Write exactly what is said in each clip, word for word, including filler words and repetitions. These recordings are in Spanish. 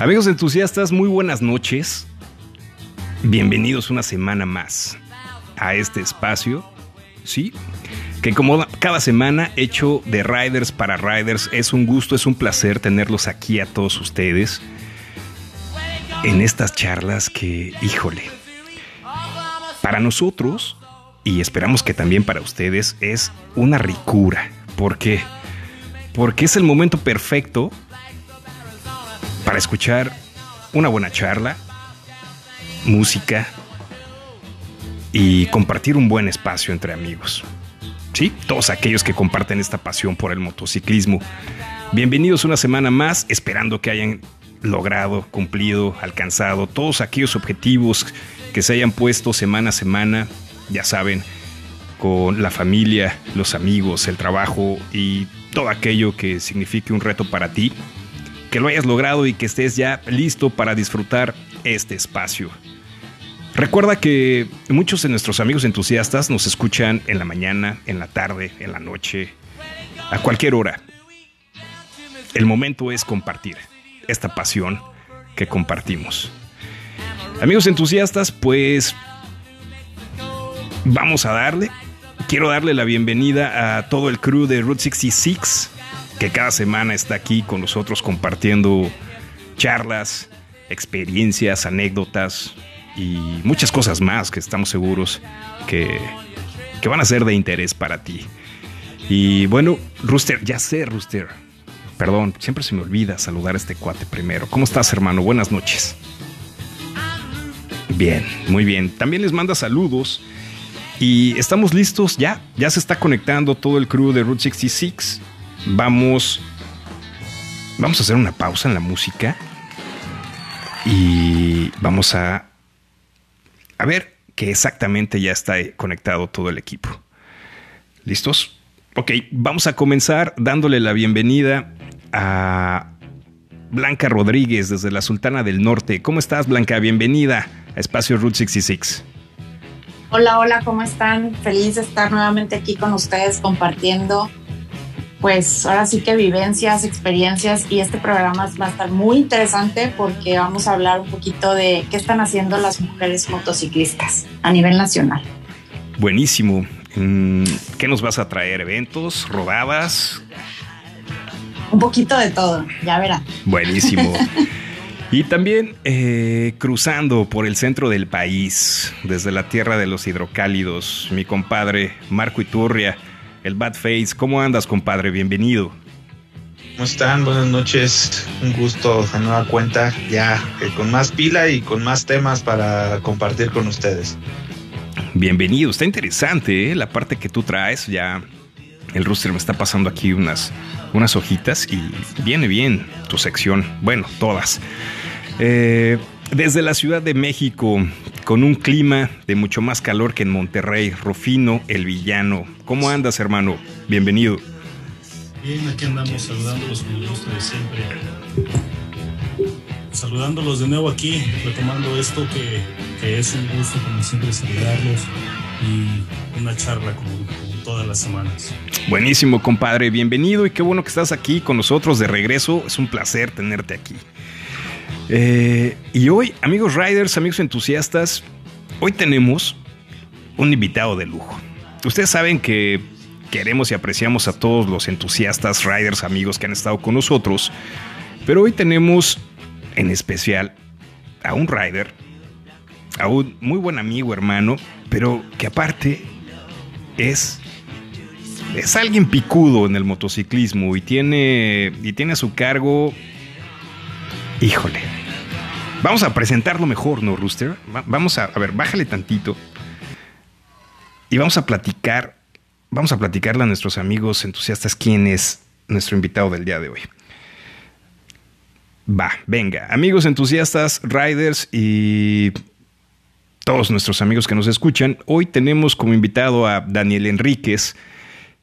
Amigos entusiastas, muy buenas noches. Bienvenidos una semana más a este espacio, ¿sí? Que como cada semana, hecho de riders para riders, es un gusto, es un placer tenerlos aquí a todos ustedes en estas charlas que, híjole, para nosotros, y esperamos que también para ustedes, es una ricura. ¿Por qué? Porque es el momento perfecto para escuchar una buena charla, música y compartir un buen espacio entre amigos. ¿Sí? Todos aquellos que comparten esta pasión por el motociclismo. Bienvenidos una semana más, esperando que hayan logrado, cumplido, alcanzado todos aquellos objetivos que se hayan puesto semana a semana, ya saben, con la familia, los amigos, el trabajo y todo aquello que signifique un reto para ti, que lo hayas logrado y que estés ya listo para disfrutar este espacio. Recuerda que muchos de nuestros amigos entusiastas nos escuchan en la mañana, en la tarde, en la noche, a cualquier hora. El momento es compartir esta pasión que compartimos. Amigos entusiastas, pues vamos a darle. Quiero darle la bienvenida a todo el crew de Route sesenta y seis, que cada semana está aquí con nosotros compartiendo charlas, experiencias, anécdotas y muchas cosas más que estamos seguros que, que van a ser de interés para ti. Y bueno, Rooster, ya sé, Rooster. Perdón, siempre se me olvida saludar a este cuate primero. ¿Cómo estás, hermano? Buenas noches. Bien, muy bien. También les manda saludos. Y estamos listos ya, ya se está conectando todo el crew de Route sesenta y seis. Vamos, vamos a hacer una pausa en la música y vamos a, a ver que exactamente ya está conectado todo el equipo. ¿Listos? Ok, vamos a comenzar dándole la bienvenida a Blanca Rodríguez desde la Sultana del Norte. ¿Cómo estás, Blanca? Bienvenida a Espacio Route sesenta y seis. Hola, hola, ¿cómo están? Feliz de estar nuevamente aquí con ustedes compartiendo, pues ahora sí que vivencias, experiencias, y este programa va a estar muy interesante porque vamos a hablar un poquito de qué están haciendo las mujeres motociclistas a nivel nacional. Buenísimo. ¿Qué nos vas a traer? ¿Eventos? ¿Rodadas? Un poquito de todo, ya verán. Buenísimo. Y también eh, cruzando por el centro del país, desde la tierra de los hidrocálidos, mi compadre Marco Iturria, el Bad Face. ¿Cómo andas, compadre? Bienvenido. ¿Cómo están? Buenas noches. Un gusto de nueva cuenta, ya eh, con más pila y con más temas para compartir con ustedes. Bienvenido. Está interesante, ¿eh? La parte que tú traes. Ya el Rooster me está pasando aquí unas, unas hojitas y viene bien tu sección. Bueno, todas. Eh, desde la Ciudad de México, con un clima de mucho más calor que en Monterrey, Rufino, el villano. ¿Cómo andas, hermano? Bienvenido. Bien, aquí andamos saludándolos con el gusto de siempre. Saludándolos de nuevo aquí, retomando esto que, que es un gusto, como siempre, saludarlos y una charla como, como todas las semanas. Buenísimo, compadre. Bienvenido y qué bueno que estás aquí con nosotros de regreso. Es un placer tenerte aquí. Eh, y hoy, amigos riders, amigos entusiastas, hoy tenemos un invitado de lujo. Ustedes saben que queremos y apreciamos a todos los entusiastas, riders, amigos que han estado con nosotros, pero hoy tenemos en especial a un rider, a un muy buen amigo, hermano, pero que aparte es, es alguien picudo en el motociclismo y tiene, y tiene a su cargo, híjole, vamos a presentarlo mejor, ¿no, Rooster? Vamos a, a ver, bájale tantito y vamos a platicar, vamos a platicarle a nuestros amigos entusiastas quién es nuestro invitado del día de hoy. Va, venga, amigos entusiastas, riders y todos nuestros amigos que nos escuchan, hoy tenemos como invitado a Daniel Enríquez,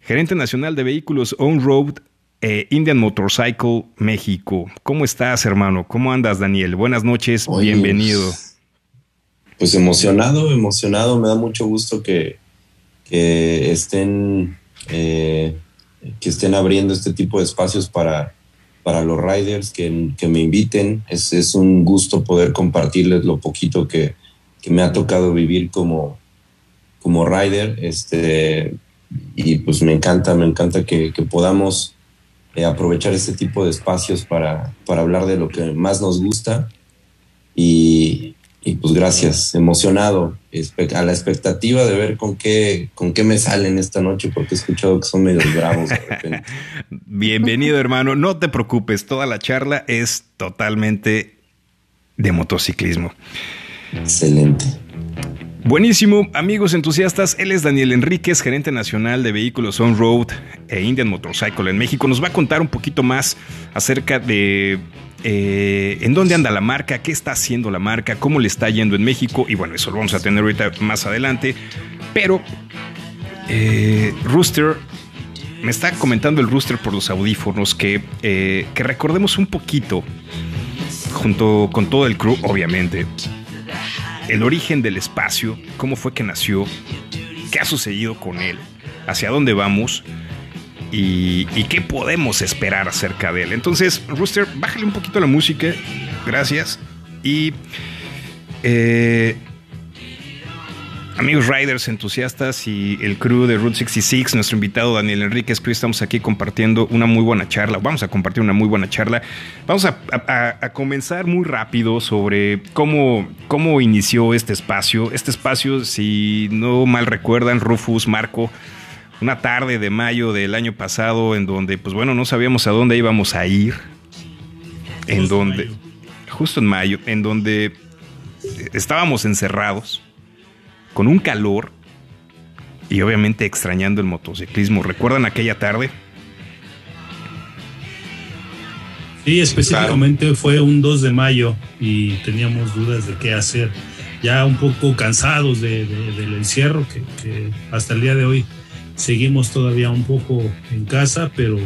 gerente nacional de vehículos on-road, Eh, Indian Motorcycle, México. ¿Cómo estás, hermano? ¿Cómo andas, Daniel? Buenas noches. Oye, bienvenido. Pues, pues emocionado, emocionado. Me da mucho gusto que, que estén eh, que estén abriendo este tipo de espacios para, para los riders que, que me inviten. Es, es un gusto poder compartirles lo poquito que, que me ha tocado vivir como, como rider. Este, y pues me encanta, me encanta que, que podamos eh, aprovechar este tipo de espacios para, para hablar de lo que más nos gusta. Y, y pues gracias, emocionado, a la expectativa de ver con qué, con qué me salen esta noche, porque he escuchado que son medio bravos de repente. Bienvenido, hermano. No te preocupes, toda la charla es totalmente de motociclismo. Excelente. Buenísimo, amigos entusiastas. Él es Daniel Enríquez, gerente nacional de vehículos on-road e Indian Motorcycle en México. Nos va a contar un poquito más acerca de eh, en dónde anda la marca, qué está haciendo la marca, cómo le está yendo en México. Y bueno, eso lo vamos a tener ahorita más adelante. Pero eh, Rooster, me está comentando el Rooster por los audífonos que, eh, que recordemos un poquito, junto con todo el crew, obviamente, el origen del espacio, cómo fue que nació, qué ha sucedido con él, hacia dónde vamos y, y qué podemos esperar acerca de él. Entonces, Rooster, bájale un poquito la música, gracias. Y eh, amigos riders, entusiastas y el crew de Route sesenta y seis, nuestro invitado Daniel Enríquez, que hoy estamos aquí compartiendo una muy buena charla. Vamos a compartir una muy buena charla. Vamos a, a, a comenzar muy rápido sobre cómo, cómo inició este espacio. Este espacio, si no mal recuerdan, Rufus, Marco, una tarde de mayo del año pasado, en donde, pues bueno, no sabíamos a dónde íbamos a ir. En justo donde, en justo en mayo, en donde estábamos encerrados, con un calor y obviamente extrañando el motociclismo. ¿Recuerdan aquella tarde? Sí, específicamente claro. Fue un dos de mayo y teníamos dudas de qué hacer. Ya un poco cansados de, de, del encierro que, que hasta el día de hoy seguimos todavía un poco en casa, pero,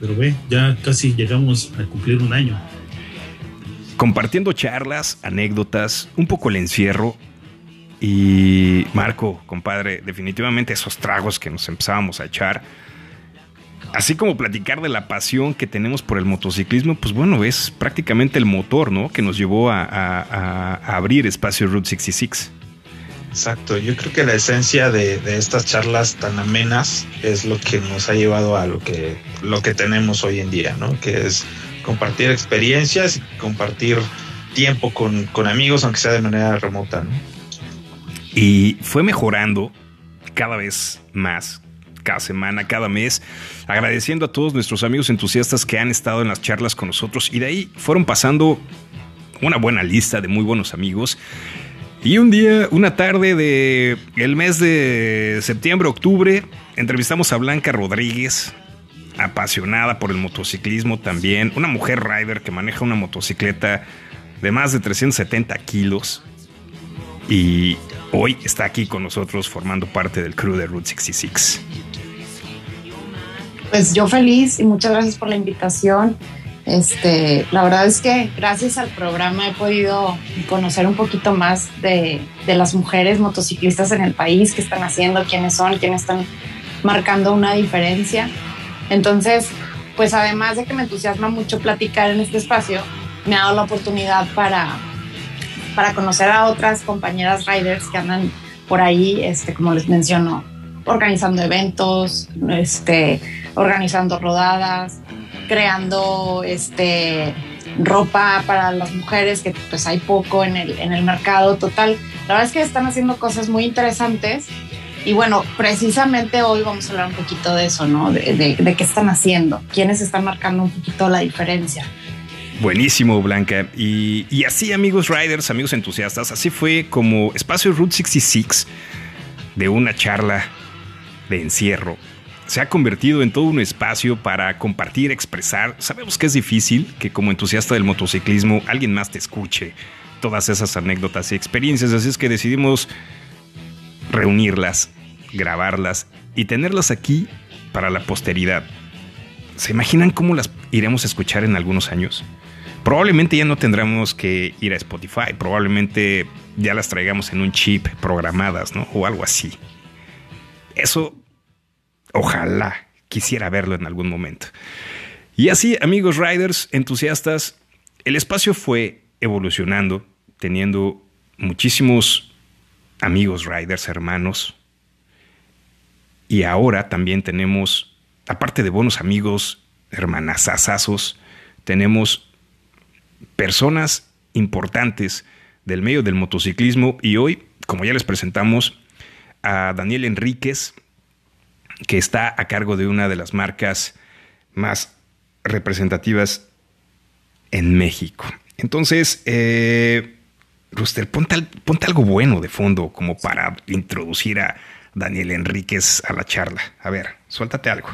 pero ve, ya casi llegamos a cumplir un año. Compartiendo charlas, anécdotas, un poco el encierro. Y Marco, compadre, definitivamente esos tragos que nos empezábamos a echar, así como platicar de la pasión que tenemos por el motociclismo, pues bueno, es prácticamente el motor, ¿no?, que nos llevó a, a, a abrir espacio Route sesenta y seis. Exacto, yo creo que la esencia de, de estas charlas tan amenas es lo que nos ha llevado a lo que, lo que tenemos hoy en día, ¿no?, que es compartir experiencias y compartir tiempo con, con amigos, aunque sea de manera remota, ¿no? Y fue mejorando cada vez más, cada semana, cada mes, agradeciendo a todos nuestros amigos entusiastas que han estado en las charlas con nosotros. Y de ahí fueron pasando una buena lista de muy buenos amigos. Y un día, una tarde de el mes de septiembre, octubre, entrevistamos a Blanca Rodríguez, apasionada por el motociclismo también. Una mujer rider que maneja una motocicleta de más de trescientos setenta kilos. Y hoy está aquí con nosotros formando parte del crew de Route sesenta y seis. Pues yo feliz y muchas gracias por la invitación. Este, la verdad es que gracias al programa he podido conocer un poquito más de, de las mujeres motociclistas en el país, qué están haciendo, quiénes son, quiénes están marcando una diferencia. Entonces, pues además de que me entusiasma mucho platicar en este espacio, me ha dado la oportunidad para... para conocer a otras compañeras riders que andan por ahí, este, como les menciono, organizando eventos, este, organizando rodadas, creando este, ropa para las mujeres, que pues hay poco en el, en el mercado total. La verdad es que están haciendo cosas muy interesantes y bueno, precisamente hoy vamos a hablar un poquito de eso, ¿no? De, de, de qué están haciendo, quiénes están marcando un poquito la diferencia. Buenísimo, Blanca. Y, y así, amigos riders, amigos entusiastas, así fue como espacio Route sesenta y seis, de una charla de encierro, se ha convertido en todo un espacio para compartir, expresar. Sabemos que es difícil que como entusiasta del motociclismo alguien más te escuche todas esas anécdotas y experiencias, así es que decidimos reunirlas, grabarlas y tenerlas aquí para la posteridad. ¿Se imaginan cómo las iremos a escuchar en algunos años? Probablemente ya no tendremos que ir a Spotify, probablemente ya las traigamos en un chip programadas, ¿no? O algo así. Eso, ojalá, quisiera verlo en algún momento. Y así, amigos riders, entusiastas, el espacio fue evolucionando, teniendo muchísimos amigos riders, hermanos. Y ahora también tenemos, aparte de buenos amigos, hermanazazazos, tenemos personas importantes del medio del motociclismo. Y hoy, como ya les presentamos, a Daniel Enríquez, que está a cargo de una de las marcas más representativas en México. Entonces, eh, Ruster, ponte, al, ponte algo bueno de fondo como para introducir a Daniel Enríquez a la charla. A ver, suéltate algo.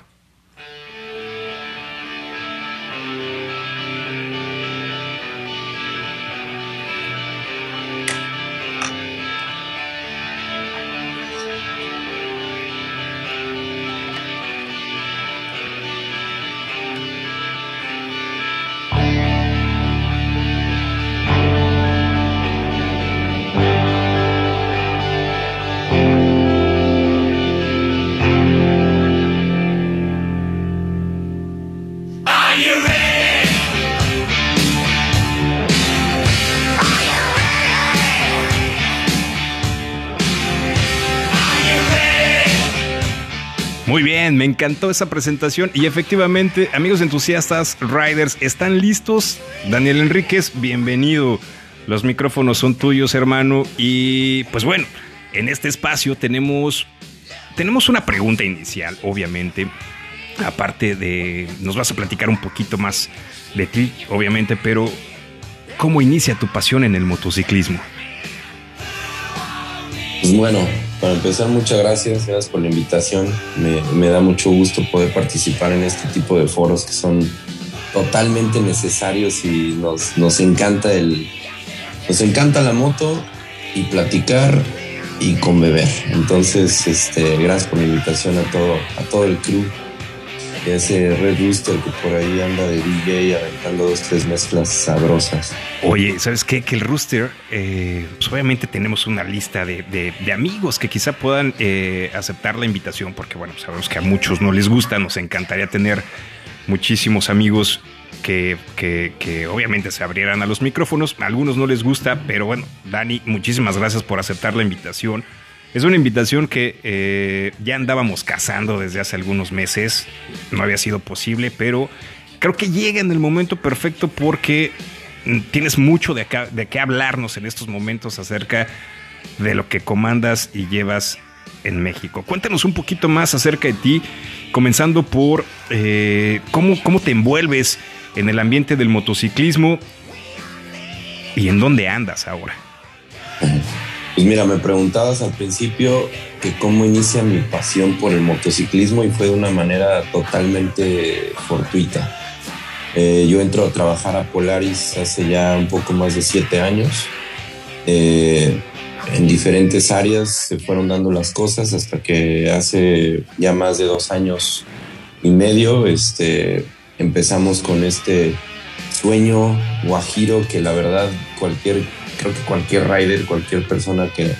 Muy bien, me encantó esa presentación y efectivamente, amigos entusiastas, riders, ¿están listos? Daniel Enríquez, bienvenido. Los micrófonos son tuyos, hermano. Y pues bueno, en este espacio tenemos, tenemos una pregunta inicial, obviamente. Aparte de, nos vas a platicar un poquito más de ti, obviamente, pero ¿cómo inicia tu pasión en el motociclismo? Pues bueno, para empezar, muchas gracias, gracias por la invitación. Me, me da mucho gusto poder participar en este tipo de foros que son totalmente necesarios y nos, nos encanta el, nos encanta la moto y platicar y conbeber. Entonces, este, gracias por la invitación a todo, a todo el crew. Y a ese Red Rooster que por ahí anda de D J aventando dos, tres mezclas sabrosas. Oye, ¿sabes qué? Que el Rooster, eh, pues obviamente tenemos una lista de, de, de amigos que quizá puedan eh, aceptar la invitación, porque bueno, sabemos que a muchos no les gusta, nos encantaría tener muchísimos amigos que, que, que obviamente se abrieran a los micrófonos, a algunos no les gusta, pero bueno, Dani, muchísimas gracias por aceptar la invitación. Es una invitación que eh, ya andábamos cazando desde hace algunos meses. No había sido posible, pero creo que llega en el momento perfecto porque tienes mucho de, acá, de qué hablarnos en estos momentos acerca de lo que comandas y llevas en México. Cuéntanos un poquito más acerca de ti, comenzando por eh, cómo, cómo te envuelves en el ambiente del motociclismo y en dónde andas ahora. Pues mira, me preguntabas al principio que cómo inicia mi pasión por el motociclismo y fue de una manera totalmente fortuita. Eh, yo entro a trabajar a Polaris hace ya un poco más de siete años. Eh, en diferentes áreas se fueron dando las cosas hasta que hace ya más de dos años y medio este, empezamos con este sueño guajiro que la verdad cualquier Creo que cualquier rider, cualquier persona que,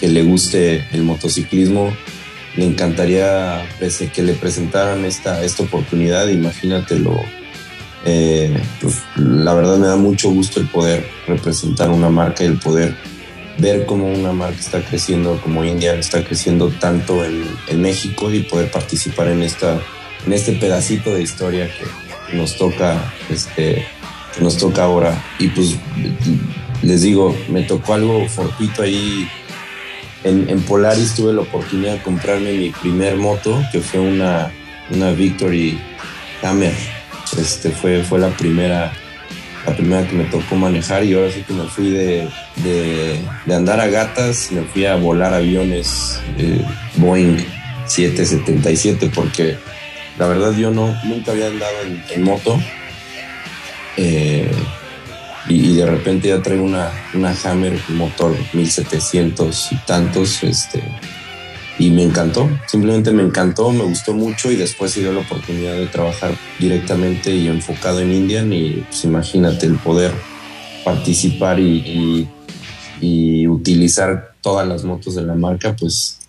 que le guste el motociclismo, le encantaría que le presentaran esta, esta oportunidad. Imagínatelo. Eh, pues, la verdad me da mucho gusto el poder representar una marca y el poder ver cómo una marca está creciendo, como Indian está creciendo tanto en, en México y poder participar en, esta, en este pedacito de historia que nos toca, este, que nos toca ahora. Y pues les digo, me tocó algo fortuito ahí. En, en Polaris tuve la oportunidad de comprarme mi primer moto, que fue una, una Victory Hammer. Este, fue, fue la primera, la primera que me tocó manejar y ahora sí que me fui de, de, de andar a gatas, me fui a volar aviones eh, Boeing siete setenta y siete, porque la verdad yo no, nunca había andado en, en moto. Eh, y de repente ya traigo una, una Hammer motor mil setecientos y tantos este, y me encantó, simplemente me encantó, me gustó mucho y después se dio la oportunidad de trabajar directamente y enfocado en Indian y pues imagínate el poder participar y, y, y utilizar todas las motos de la marca, pues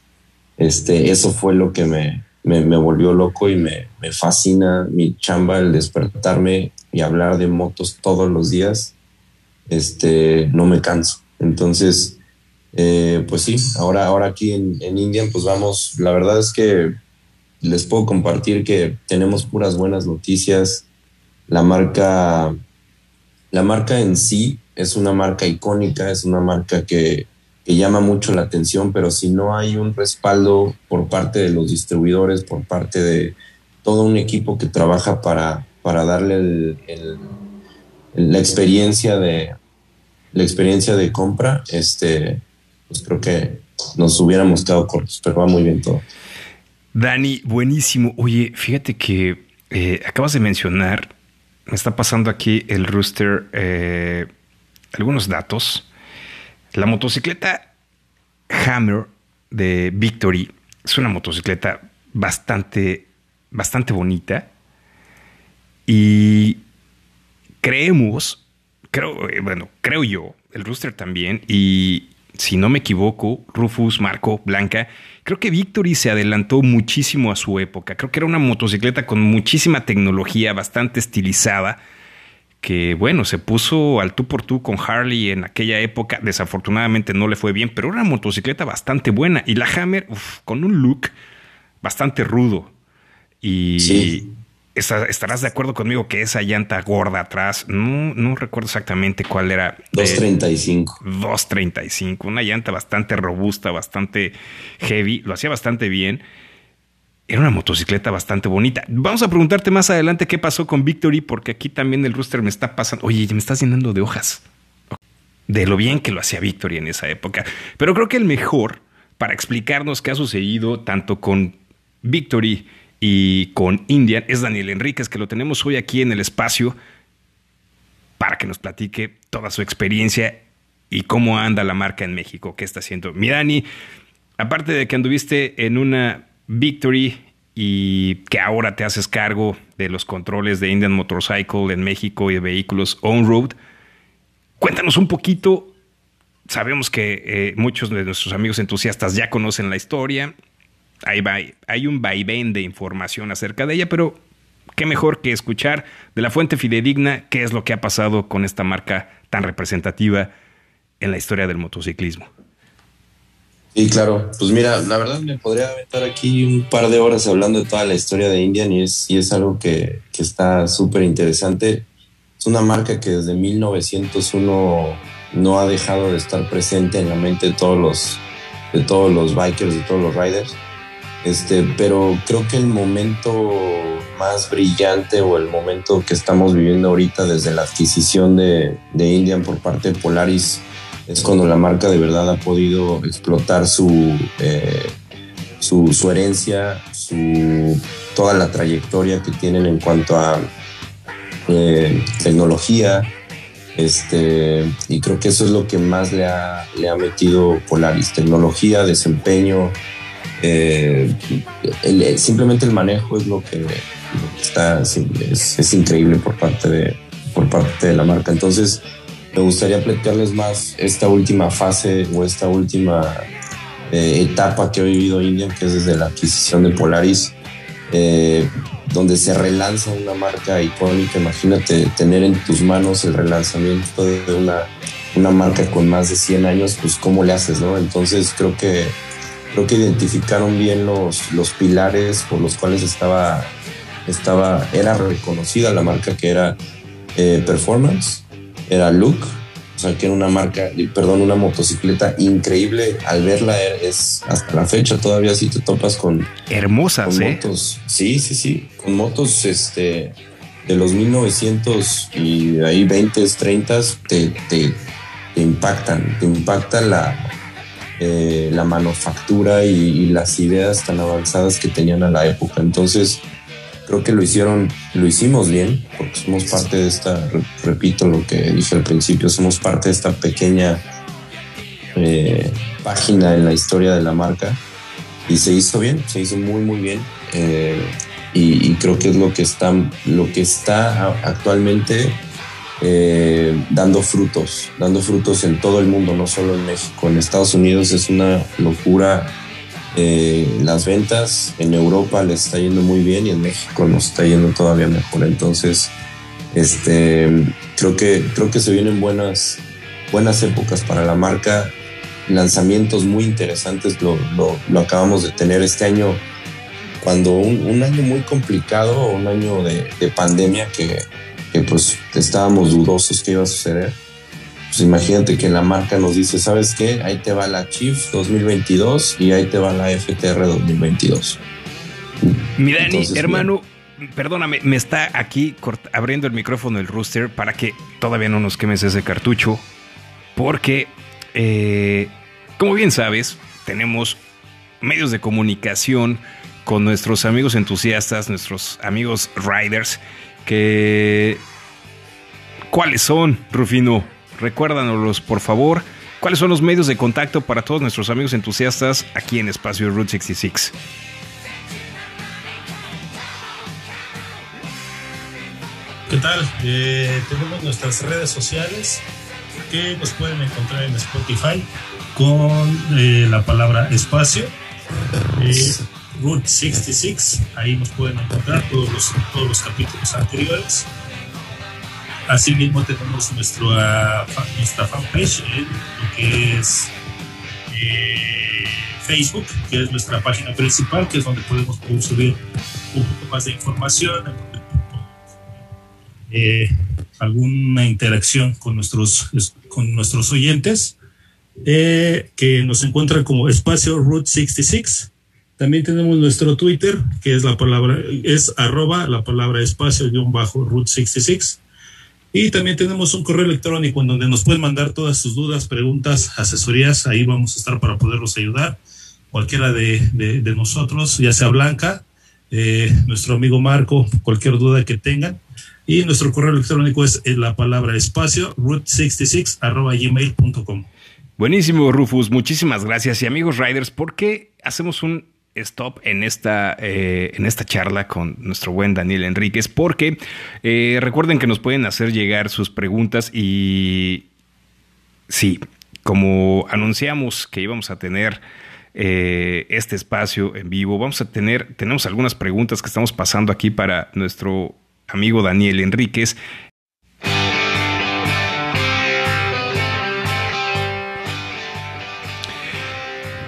este, eso fue lo que me, me, me volvió loco y me, me fascina mi chamba, el despertarme y hablar de motos todos los días. Este, no me canso. Entonces, eh, pues sí, ahora, ahora aquí en, en Indian, pues vamos, la verdad es que les puedo compartir que tenemos puras buenas noticias. La marca, la marca en sí es una marca icónica, es una marca que, que llama mucho la atención, pero si no hay un respaldo por parte de los distribuidores, por parte de todo un equipo que trabaja para, para darle el, el, la experiencia de la experiencia de compra, este, pues creo que nos hubiéramos quedado cortos, pero va muy bien todo. Dani, buenísimo. Oye, fíjate que eh, acabas de mencionar, me está pasando aquí el Rooster, eh, algunos datos. La motocicleta Hammer de Victory es una motocicleta bastante, bastante bonita. Y creemos, creo, bueno, creo yo, el Rooster también, y si no me equivoco, Rufus, Marco, Blanca, creo que Victory se adelantó muchísimo a su época. Creo que era una motocicleta con muchísima tecnología, bastante estilizada, que bueno, se puso al tú por tú con Harley en aquella época. Desafortunadamente no le fue bien, pero era una motocicleta bastante buena. Y la Hammer, uf, con un look bastante rudo. Y sí, esa, estarás de acuerdo conmigo que esa llanta gorda atrás, no, no recuerdo exactamente cuál era. dos treinta y cinco. Eh, dos treinta y cinco, una llanta bastante robusta, bastante heavy, lo hacía bastante bien. Era una motocicleta bastante bonita. Vamos a preguntarte más adelante qué pasó con Victory, porque aquí también el Rooster me está pasando. Oye, me estás llenando de hojas de lo bien que lo hacía Victory en esa época. Pero creo que el mejor para explicarnos qué ha sucedido tanto con Victory y con Indian es Daniel Enríquez, que lo tenemos hoy aquí en el espacio para que nos platique toda su experiencia y cómo anda la marca en México, qué está haciendo. Mi Dani, aparte de que anduviste en una Victory y que ahora te haces cargo de los controles de Indian Motorcycle en México y de vehículos on-road, cuéntanos un poquito. Sabemos que eh, muchos de nuestros amigos entusiastas ya conocen la historia. Ahí va, hay un vaivén de información acerca de ella, pero qué mejor que escuchar de la fuente fidedigna qué es lo que ha pasado con esta marca tan representativa en la historia del motociclismo. Sí, claro. Pues mira, la verdad me podría aventar aquí un par de horas hablando de toda la historia de Indian, y es, y es algo que, que está súper interesante. Es una marca que desde mil novecientos uno no ha dejado de estar presente en la mente de todos los, de todos los bikers, de todos los riders. Este, pero creo que el momento más brillante o el momento que estamos viviendo ahorita desde la adquisición de, de Indian por parte de Polaris es cuando la marca de verdad ha podido explotar su, eh, su, su herencia, su, toda la trayectoria que tienen en cuanto a eh, tecnología. Este, y creo que eso es lo que más le ha, le ha metido Polaris: tecnología, desempeño. Eh, el, simplemente el manejo es lo que, lo que está, es, es increíble por parte de, por parte de la marca. Entonces me gustaría platicarles más esta última fase o esta última eh, etapa que ha vivido Indian, que es desde la adquisición de Polaris, eh, donde se relanza una marca icónica. Imagínate tener en tus manos el relanzamiento de una, una marca con más de cien años, pues cómo le haces, ¿no? Entonces creo que Creo que identificaron bien los, los pilares por los cuales estaba, estaba, era reconocida la marca, que era eh, performance, era look, o sea, que era una marca, perdón, una motocicleta increíble. Al verla, es hasta la fecha todavía si te topas con hermosas, con ¿eh? motos, sí, sí, sí, con motos este, de los mil novecientos y de ahí veintes, treintas, te, te, te impactan, te impacta la... Eh, la manufactura y, y las ideas tan avanzadas que tenían a la época. Entonces creo que lo hicieron, lo hicimos bien, porque somos parte de esta, repito lo que dije al principio, somos parte de esta pequeña eh, página en la historia de la marca, y se hizo bien, se hizo muy muy bien, eh, y, y creo que es lo que está, lo que está actualmente Eh, dando frutos, dando frutos en todo el mundo, no solo en México. En Estados Unidos es una locura Eh, las ventas en Europa les está yendo muy bien y en México nos está yendo todavía mejor. Entonces, este, creo que, creo que se vienen buenas, buenas épocas para la marca. Lanzamientos muy interesantes lo, lo, lo acabamos de tener este año, cuando un, un año muy complicado, un año de, de pandemia que, que pues estábamos dudosos que iba a suceder. Pues imagínate que la marca nos dice, ¿sabes qué? Ahí te va la Chief dos mil veintidós y ahí te va la F T R dos mil veintidós. Mi Dani, entonces, hermano, mira, perdóname, me está aquí abriendo el micrófono el Rooster para que todavía no nos quemes ese cartucho, porque eh, como bien sabes, tenemos medios de comunicación con nuestros amigos entusiastas, nuestros amigos riders, que ¿cuáles son, Rufino? Recuérdanoslos, por favor. ¿Cuáles son los medios de contacto para todos nuestros amigos entusiastas aquí en Espacio Route sesenta y seis? ¿Qué tal? Eh, tenemos nuestras redes sociales que nos pueden encontrar en Spotify con eh, la palabra Espacio. Eh, Route sesenta y seis, ahí nos pueden encontrar todos los, todos los capítulos anteriores. Asimismo tenemos nuestra, nuestra fanpage en lo que es eh, Facebook, que es nuestra página principal, que es donde podemos subir un poco más de información, eh, alguna interacción con nuestros, con nuestros oyentes, eh, que nos encuentran como Espacio Route sesenta y seis. También tenemos nuestro Twitter, que es la palabra, es arroba la palabra espacio guión bajo Route sesenta y seis. Y también tenemos un correo electrónico en donde nos pueden mandar todas sus dudas, preguntas, asesorías. Ahí vamos a estar para poderlos ayudar. Cualquiera de, de, de nosotros, ya sea Blanca, eh, nuestro amigo Marco, cualquier duda que tengan. Y nuestro correo electrónico es la palabra espacio, route sesenta y seis, arroba gmail punto com. Buenísimo, Rufus. Muchísimas gracias. Y amigos riders, ¿por qué hacemos un stop en esta, eh, en esta charla con nuestro buen Daniel Enríquez? Porque eh, recuerden que nos pueden hacer llegar sus preguntas y sí, como anunciamos que íbamos a tener eh, este espacio en vivo, vamos a tener, tenemos algunas preguntas que estamos pasando aquí para nuestro amigo Daniel Enríquez.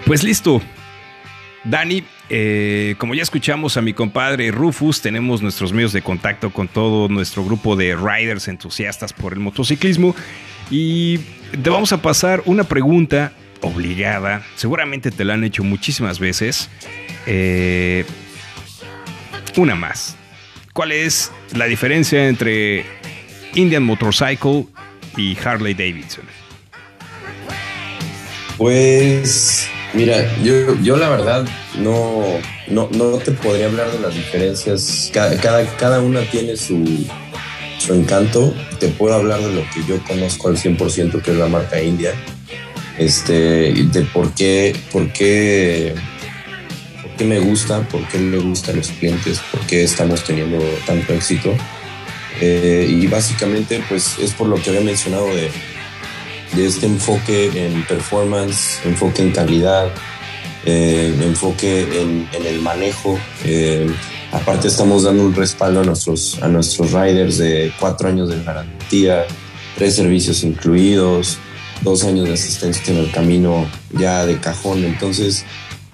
Pues listo, Dani, eh, como ya escuchamos a mi compadre Rufus, tenemos nuestros medios de contacto con todo nuestro grupo de riders entusiastas por el motociclismo y te vamos a pasar una pregunta obligada. Seguramente te la han hecho muchísimas veces. Eh, una más. ¿Cuál es la diferencia entre Indian Motorcycle y Harley Davidson? Pues... Mira, yo, yo la verdad no, no, no te podría hablar de las diferencias. Cada, cada, cada una tiene su, su encanto. Te puedo hablar de lo que yo conozco al cien por ciento, que es la marca India. Este, de por qué, por qué, por qué me gusta, por qué le gusta a los clientes, por qué estamos teniendo tanto éxito. Eh, y básicamente pues es por lo que había mencionado de... de este enfoque en performance, enfoque en calidad, eh, enfoque en, en el manejo. Eh, aparte estamos dando un respaldo a nuestros, a nuestros riders de cuatro años de garantía, tres servicios incluidos, dos años de asistencia en el camino ya de cajón. Entonces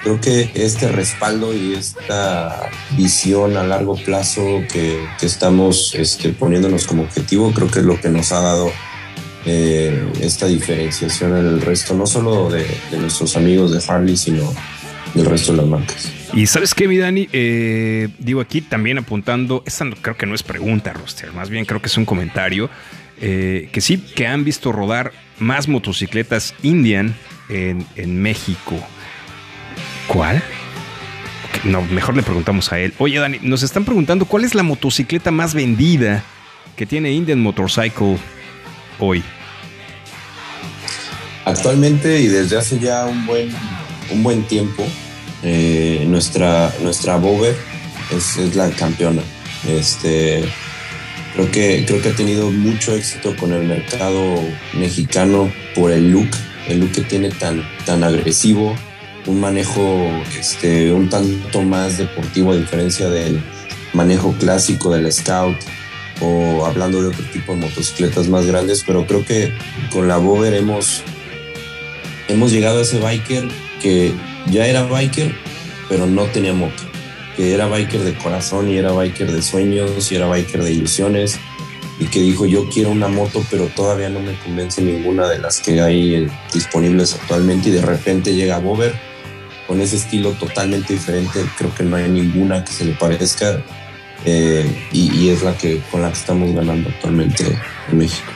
creo que este respaldo y esta visión a largo plazo que, que estamos este, poniéndonos como objetivo, creo que es lo que nos ha dado Eh, esta diferenciación en el resto, no solo de, de nuestros amigos de Harley, sino del resto de las marcas. Y ¿sabes qué, mi Dani? Eh, digo aquí también apuntando, esta no, creo que no es pregunta, Roster, más bien creo que es un comentario, eh, que sí, que han visto rodar más motocicletas Indian en, en México. ¿Cuál? Okay, no, mejor le preguntamos a él. Oye, Dani, nos están preguntando cuál es la motocicleta más vendida que tiene Indian Motorcycle hoy. Actualmente y desde hace ya un buen, un buen tiempo, eh, nuestra, nuestra Bobber es, es la campeona. Este, creo que, creo que ha tenido mucho éxito con el mercado mexicano por el look, el look que tiene tan, tan agresivo, un manejo este, un tanto más deportivo a diferencia del manejo clásico del Scout o hablando de otro tipo de motocicletas más grandes, pero creo que con la Bobber hemos, hemos llegado a ese biker que ya era biker, pero no tenía moto, que era biker de corazón y era biker de sueños y era biker de ilusiones y que dijo yo quiero una moto, pero todavía no me convence ninguna de las que hay disponibles actualmente, y de repente llega Bobber con ese estilo totalmente diferente. Creo que no hay ninguna que se le parezca. Eh, y, y es la que con la que estamos ganando actualmente en México.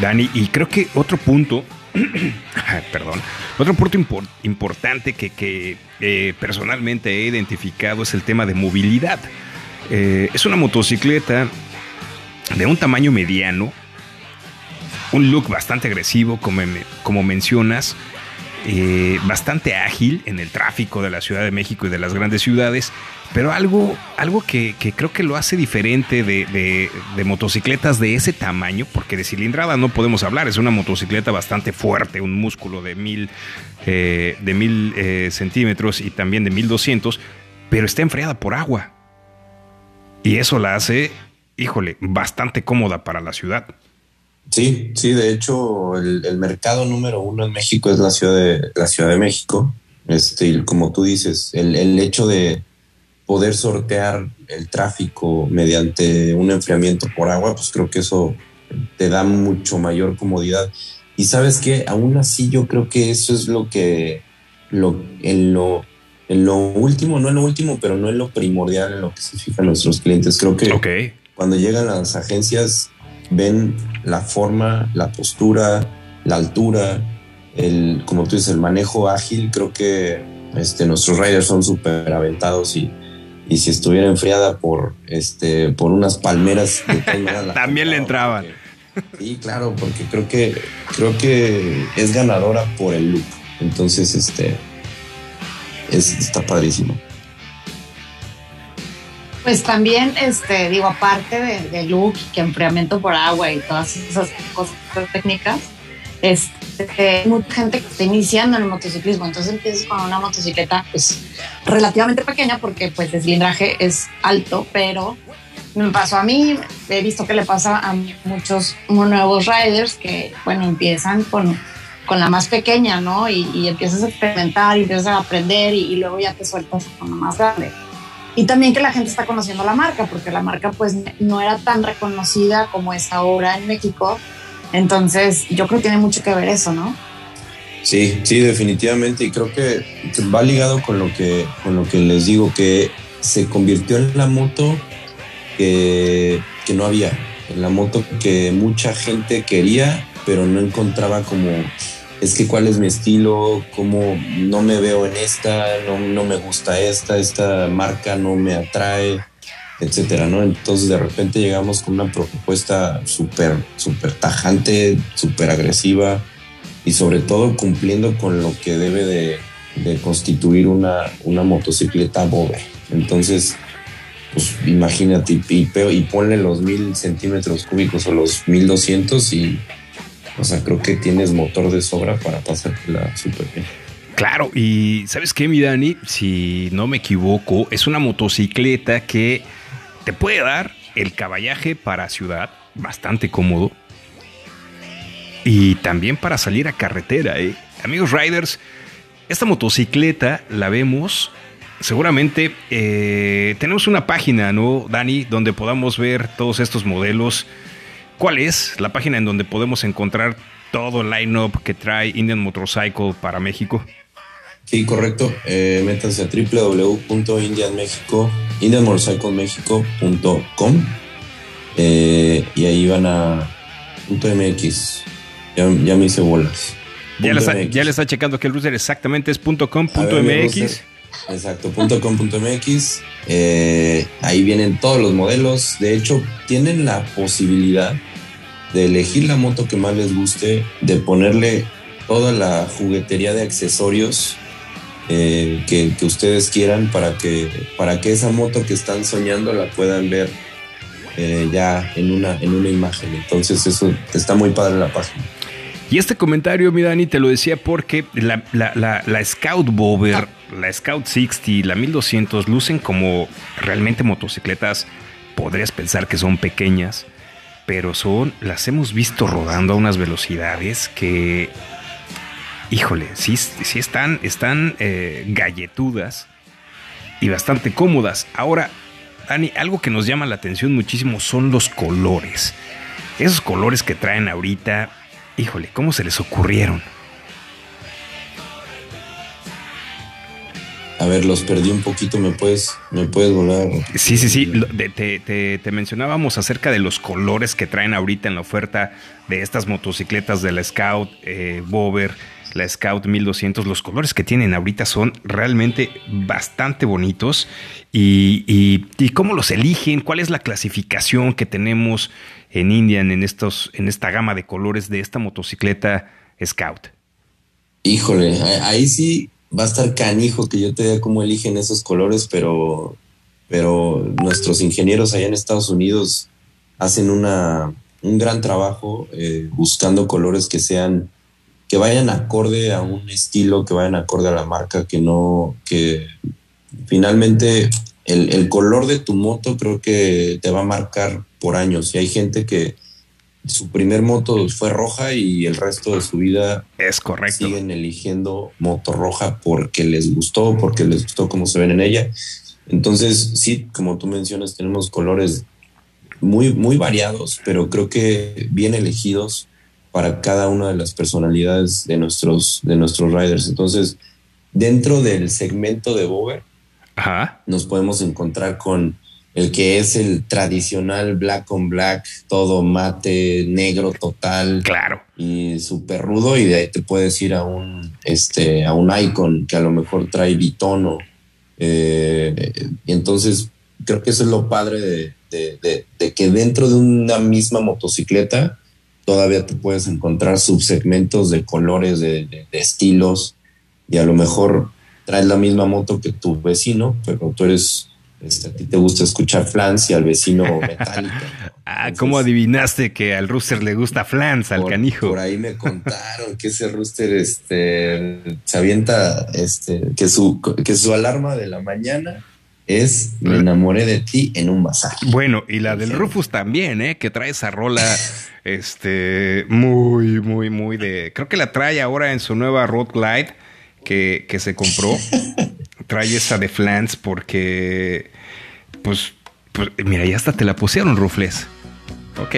Dani, y creo que otro punto perdón, otro punto import, importante que, que eh, personalmente he identificado es el tema de movilidad. Eh, es una motocicleta de un tamaño mediano, un look bastante agresivo como, como mencionas, eh, bastante ágil en el tráfico de la Ciudad de México y de las grandes ciudades. Pero algo, algo que, que creo que lo hace diferente de, de, de motocicletas de ese tamaño, porque de cilindrada no podemos hablar, es una motocicleta bastante fuerte, un músculo de mil, eh, de mil eh, centímetros y también de mil doscientos, pero está enfriada por agua. Y eso la hace, híjole, bastante cómoda para la ciudad. Sí, sí, de hecho, el, el mercado número uno en México es la Ciudad de, la Ciudad de México. Este, y como tú dices, el, el hecho de poder sortear el tráfico mediante un enfriamiento por agua, pues creo que eso te da mucho mayor comodidad. Y sabes qué, aún así yo creo que eso es lo que lo, en, lo, en lo último, no en lo último, pero no en lo primordial en lo que se fijan nuestros clientes. Creo que okay. Cuando llegan a las agencias ven la forma, la postura, la altura, el, como tú dices, el manejo ágil. Creo que este, nuestros riders son súper aventados y Y si estuviera enfriada por este por unas palmeras de palmeras, también le entraban. Porque, sí, claro, porque creo que creo que es ganadora por el look. Entonces, este es, está padrísimo. Pues también, este, digo, aparte de, de look, que enfriamiento por agua y todas esas cosas técnicas, este, hay mucha gente que está iniciando en el motociclismo, entonces empiezas con una motocicleta pues relativamente pequeña porque pues el cilindraje es alto, pero me pasó a mí, he visto que le pasa a muchos nuevos riders que bueno, empiezan con, con la más pequeña, ¿no? Y, y empiezas a experimentar y empiezas a aprender y, y luego ya te sueltas con la más grande. Y también que la gente está conociendo la marca, porque la marca pues no era tan reconocida como es ahora en México. Entonces, yo creo que tiene mucho que ver eso, ¿no? Sí, sí, definitivamente. Y creo que va ligado con lo que, con lo que les digo, que se convirtió en la moto que, que no había. En la moto que mucha gente quería, pero no encontraba como, es que cuál es mi estilo, cómo no me veo en esta, no, no me gusta esta, esta marca no me atrae, etcétera, ¿no? Entonces de repente llegamos con una propuesta súper, súper tajante, súper agresiva y sobre todo cumpliendo con lo que debe de, de constituir una, una motocicleta Bobber. Entonces, pues imagínate y, y ponle los mil centímetros cúbicos o los mil doscientos y, o sea, creo que tienes motor de sobra para pasártela súper bien. Claro, y ¿sabes qué, mi Dani? Si no me equivoco, es una motocicleta que te puede dar el caballaje para ciudad, bastante cómodo, y también para salir a carretera, ¿eh? Amigos riders, esta motocicleta la vemos, seguramente eh, tenemos una página, ¿no, Dani? Donde podamos ver todos estos modelos. ¿Cuál es la página en donde podemos encontrar todo el line-up que trae Indian Motorcycle para México? Sí, correcto. Eh, métanse a doble u doble u doble u punto indian motorcycle mexico punto com eh, y ahí van a .mx. Ya, ya me hice bolas. Ya le está, ya está checando que el router exactamente es punto com punto m x. Exacto, punto com punto m x. Eh, ahí vienen todos los modelos. De hecho, tienen la posibilidad de elegir la moto que más les guste, de ponerle toda la juguetería de accesorios eh, que, que ustedes quieran para que, para que esa moto que están soñando la puedan ver eh, ya en una, en una imagen. Entonces eso está muy padre en la página. Y este comentario, mi Dani, te lo decía porque la, la, la, la Scout Bobber, la Scout sesenta, la mil doscientos lucen como realmente motocicletas. Podrías pensar que son pequeñas, pero son, las hemos visto rodando a unas velocidades que, híjole, sí, sí están, están eh, galletudas y bastante cómodas. Ahora, Dani, algo que nos llama la atención muchísimo son los colores. Esos colores que traen ahorita, híjole, ¿cómo se les ocurrieron? A ver, los perdí un poquito, ¿me puedes, me puedes volar? Sí, sí, sí. Te, te, te mencionábamos acerca de los colores que traen ahorita en la oferta de estas motocicletas de la Scout eh, Bobber, la Scout mil doscientos. Los colores que tienen ahorita son realmente bastante bonitos. Y, y, y cómo los eligen, cuál es la clasificación que tenemos en Indian en, estos, en esta gama de colores de esta motocicleta Scout. Híjole, ahí sí... va a estar canijo que yo te diga cómo eligen esos colores, pero, pero nuestros ingenieros allá en Estados Unidos hacen una, un gran trabajo eh, buscando colores que sean, que vayan acorde a un estilo, que vayan acorde a la marca, que no, que finalmente el, el color de tu moto creo que te va a marcar por años. Y hay gente que su primer moto fue roja y el resto de su vida es correcto. Siguen eligiendo moto roja porque les gustó, porque les gustó cómo se ven en ella. Entonces, sí, como tú mencionas, tenemos colores muy, muy variados, pero creo que bien elegidos para cada una de las personalidades de nuestros, de nuestros riders. Entonces, dentro del segmento de Bobber, ajá, nos podemos encontrar con el que es el tradicional black on black, todo mate, negro total. Claro. Y súper rudo. Y de ahí te puedes ir a un, este, a un Icon que a lo mejor trae bitono. Eh, entonces, creo que eso es lo padre de, de, de, de que dentro de una misma motocicleta todavía te puedes encontrar subsegmentos de colores, de, de, de estilos. Y a lo mejor traes la misma moto que tu vecino, pero tú eres... Este, a ti te gusta escuchar Flans y al vecino Metallica. Ah, entonces, ¿cómo adivinaste que al Rooster le gusta Flans, al por, canijo? Por ahí me contaron que ese Rooster este, se avienta, este, que, su, que su alarma de la mañana es Me enamoré de ti en un bazar. Bueno, y la del Rufus también, ¿eh? Que trae esa rola este, muy, muy, muy de... Creo que la trae ahora en su nueva Road Glide que, que se compró. Trae esa de Flans porque, pues, pues, mira, ya hasta te la pusieron, Rufles. Ok.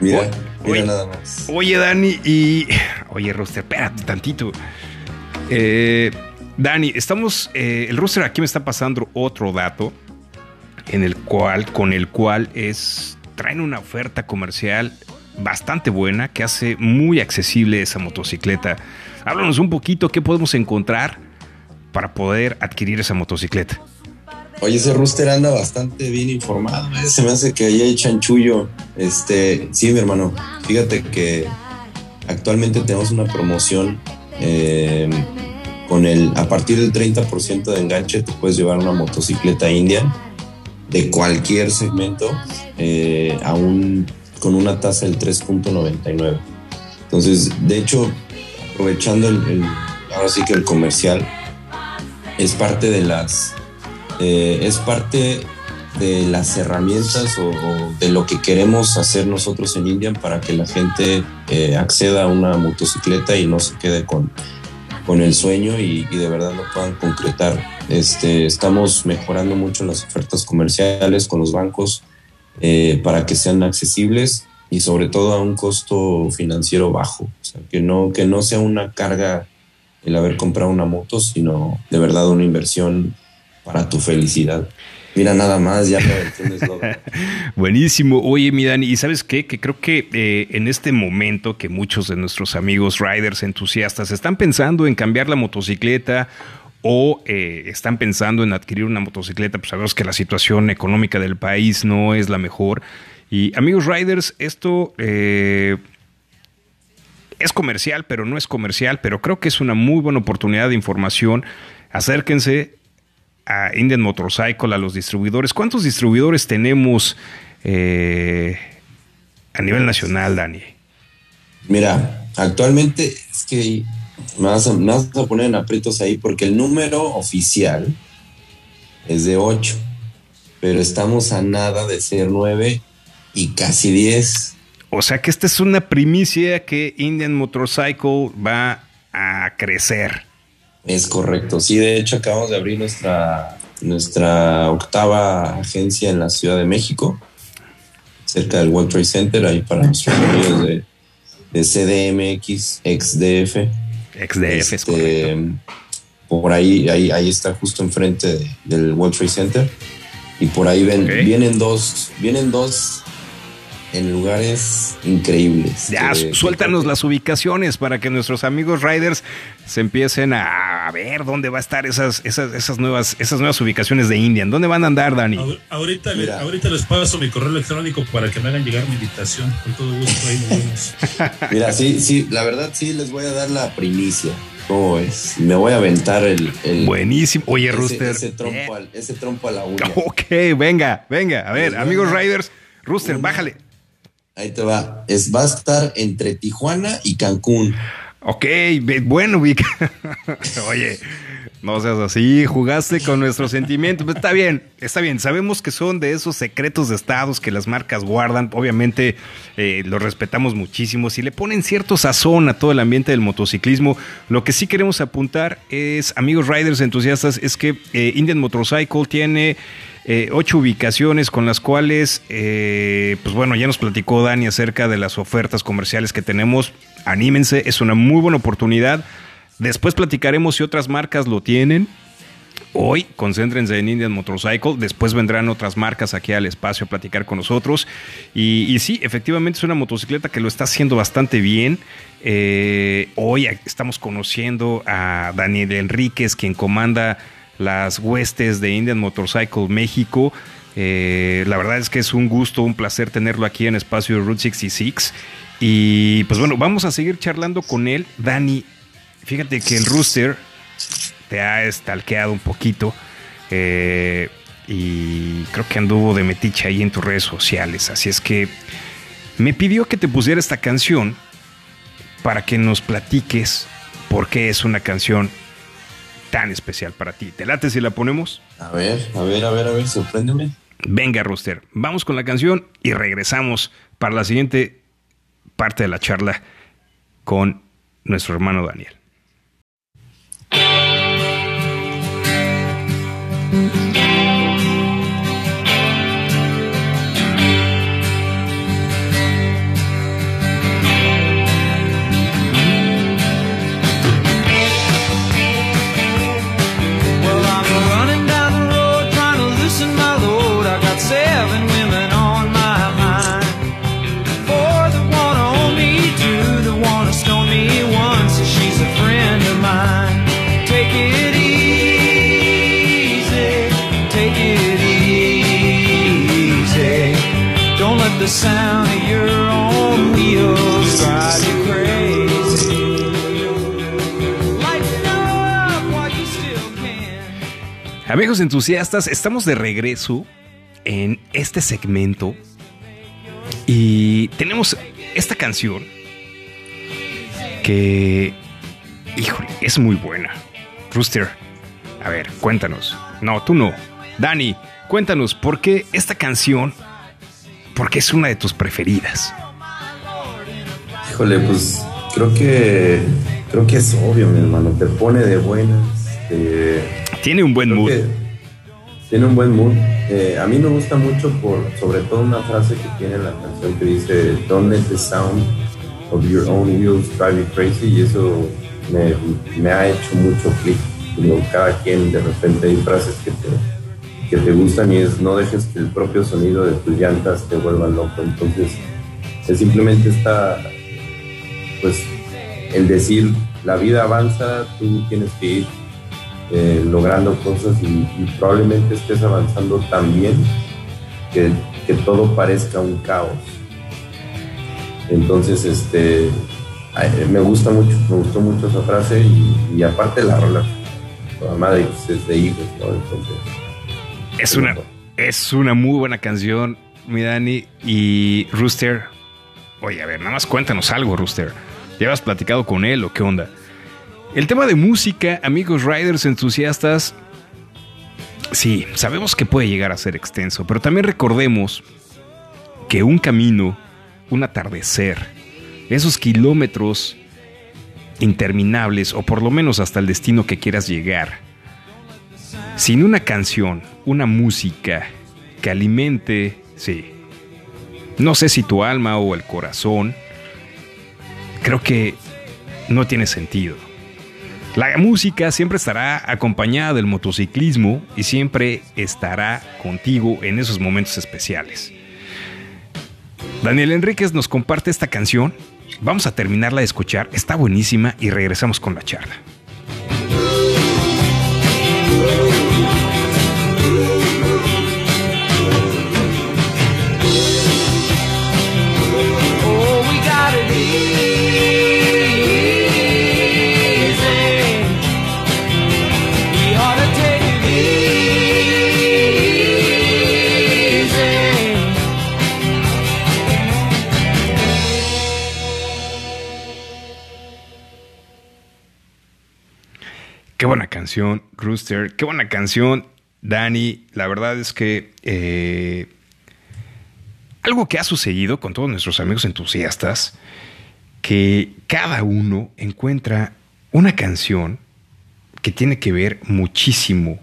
Mira, oye, mira nada más. Oye, Dani, y... Oye, Rooster, espérate tantito. Eh, Dani, estamos... Eh, el Rooster aquí me está pasando otro dato en el cual, con el cual es... Traen una oferta comercial bastante buena que hace muy accesible esa motocicleta. Háblanos un poquito, ¿qué podemos encontrar para poder adquirir esa motocicleta? Oye, ese Rooster anda bastante bien informado, ¿eh? Se me hace que ahí hay chanchullo. Este, sí, mi hermano, fíjate que actualmente tenemos una promoción eh, con el, a partir del treinta por ciento de enganche te puedes llevar una motocicleta Indian de cualquier segmento eh, a un, con una tasa del tres punto noventa y nueve. Entonces, de hecho, aprovechando el, el, ahora sí que el comercial, es parte de las eh, es parte de las herramientas o, o de lo que queremos hacer nosotros en Indian para que la gente eh, acceda a una motocicleta y no se quede con, con el sueño y, y de verdad lo puedan concretar. Este, estamos mejorando mucho las ofertas comerciales con los bancos eh, para que sean accesibles y sobre todo a un costo financiero bajo, o sea, que no, que no sea una carga el haber comprado una moto, sino de verdad una inversión para tu felicidad. Mira nada más, ya me entiendes todo. Buenísimo. Oye, mi Dani, ¿y sabes qué? Que creo que eh, en este momento que muchos de nuestros amigos riders entusiastas están pensando en cambiar la motocicleta o eh, están pensando en adquirir una motocicleta, pues sabemos que la situación económica del país no es la mejor. Y amigos riders, esto... Eh, Es comercial, pero no es comercial, pero creo que es una muy buena oportunidad de información. Acérquense a Indian Motorcycle, a los distribuidores. ¿Cuántos distribuidores tenemos eh, a nivel nacional, Dani? Mira, actualmente es que me vas, a, me vas a poner en aprietos ahí porque el número oficial es de ocho, pero estamos a nada de ser nueve y casi diez. O sea que esta es una primicia que Indian Motorcycle va a crecer. Es correcto, sí, de hecho acabamos de abrir nuestra, nuestra octava agencia en la Ciudad de México, cerca del World Trade Center, ahí para nuestros amigos de, de C D M X, ex D F. ex D F, este, es correcto. Por ahí, ahí, ahí está justo enfrente de, del World Trade Center. Y por ahí ven, okay. vienen dos, vienen dos en lugares increíbles. Ya, que, suéltanos que... las ubicaciones para que nuestros amigos riders se empiecen a ver dónde va a estar esas, esas, esas nuevas, esas nuevas ubicaciones de Indian. ¿Dónde van a andar, Dani? Ahorita, le, ahorita les paso mi correo electrónico para que me hagan llegar mi invitación. Con todo gusto, ahí nos vemos. Mira, sí, sí, la verdad sí les voy a dar la primicia. ¿Cómo es? Me voy a aventar el... el Buenísimo. Oye, Rooster. Ese, ese, trompo al, ese trompo a la uña. Ok, venga, venga. A ver, pues amigos venga. Riders, Rooster, Una. bájale. Ahí te va. Es, va a estar entre Tijuana y Cancún. Ok, bueno, Vic. Oye, no seas así. Jugaste con nuestros sentimientos. Pues está bien, está bien. Sabemos que son de esos secretos de estados que las marcas guardan. Obviamente eh, los respetamos muchísimo. Si le ponen cierto sazón a todo el ambiente del motociclismo, lo que sí queremos apuntar es, amigos riders entusiastas, es que eh, Indian Motorcycle tiene... Eh, ocho ubicaciones con las cuales, eh, pues bueno, ya nos platicó Dani acerca de las ofertas comerciales que tenemos. Anímense, es una muy buena oportunidad. Después platicaremos si otras marcas lo tienen. Hoy concéntrense en Indian Motorcycle, después vendrán otras marcas aquí al espacio a platicar con nosotros. Y, y sí, efectivamente es una motocicleta que lo está haciendo bastante bien. Eh, hoy estamos conociendo a Daniel Enríquez, quien comanda las huestes de Indian Motorcycle México. Eh, la verdad es que es un gusto, un placer tenerlo aquí en Espacio Route sesenta y seis. Y pues bueno, vamos a seguir charlando con él. Dani, fíjate que el Rooster te ha estalqueado un poquito. Eh, y creo que anduvo de metiche ahí en tus redes sociales. Así es que me pidió que te pusiera esta canción para que nos platiques por qué es una canción tan especial para ti. ¿Te late si la ponemos? A ver, a ver, a ver, a ver, sorpréndeme. Venga, Rooster, vamos con la canción y regresamos para la siguiente parte de la charla con nuestro hermano Daniel. The sound of your own wheels drive you crazy. Lighten up while you still can. Amigos entusiastas, estamos de regreso en este segmento y tenemos esta canción que, híjole, es muy buena. Rooster, a ver, cuéntanos. No, tú no. Dani, cuéntanos por qué esta canción... Porque es una de tus preferidas. Híjole, pues creo que creo que es obvio, mi hermano. Te pone de buenas. Eh, tiene un buen mood. Tiene un buen mood. Eh, a mí me gusta mucho por, sobre todo, una frase que tiene en la canción que dice "Don't let the sound of your own wheels drive you crazy", y eso me, me ha hecho mucho clic. Cada quien de repente hay frases que te que te gustan y es no dejes que el propio sonido de tus llantas te vuelva loco. Entonces es simplemente está pues el decir la vida avanza, tú tienes que ir eh, logrando cosas y, y probablemente estés avanzando tan bien que, que todo parezca un caos. Entonces este me gusta mucho, me gustó mucho esa frase y, y aparte la rola toda madre es de hijos, ¿no? Entonces Es una, es una muy buena canción, mi Dani. Y Rooster, Oye, a ver, nada más cuéntanos algo, Rooster. ¿Ya has platicado con él o qué onda? El tema de música, amigos riders entusiastas, sí, sabemos que puede llegar a ser extenso, pero también recordemos que un camino, un atardecer, esos kilómetros interminables, o por lo menos hasta el destino que quieras llegar, sin una canción, una música que alimente, sí, no sé si tu alma o el corazón, creo que no tiene sentido. La música siempre estará acompañada del motociclismo y siempre estará contigo en esos momentos especiales. Daniel Enríquez nos comparte esta canción. Vamos a terminarla de escuchar. Está buenísima y regresamos con la charla. Qué buena canción, Rooster. Qué buena canción, Dani. La verdad es que eh, algo que ha sucedido con todos nuestros amigos entusiastas, que cada uno encuentra una canción que tiene que ver muchísimo,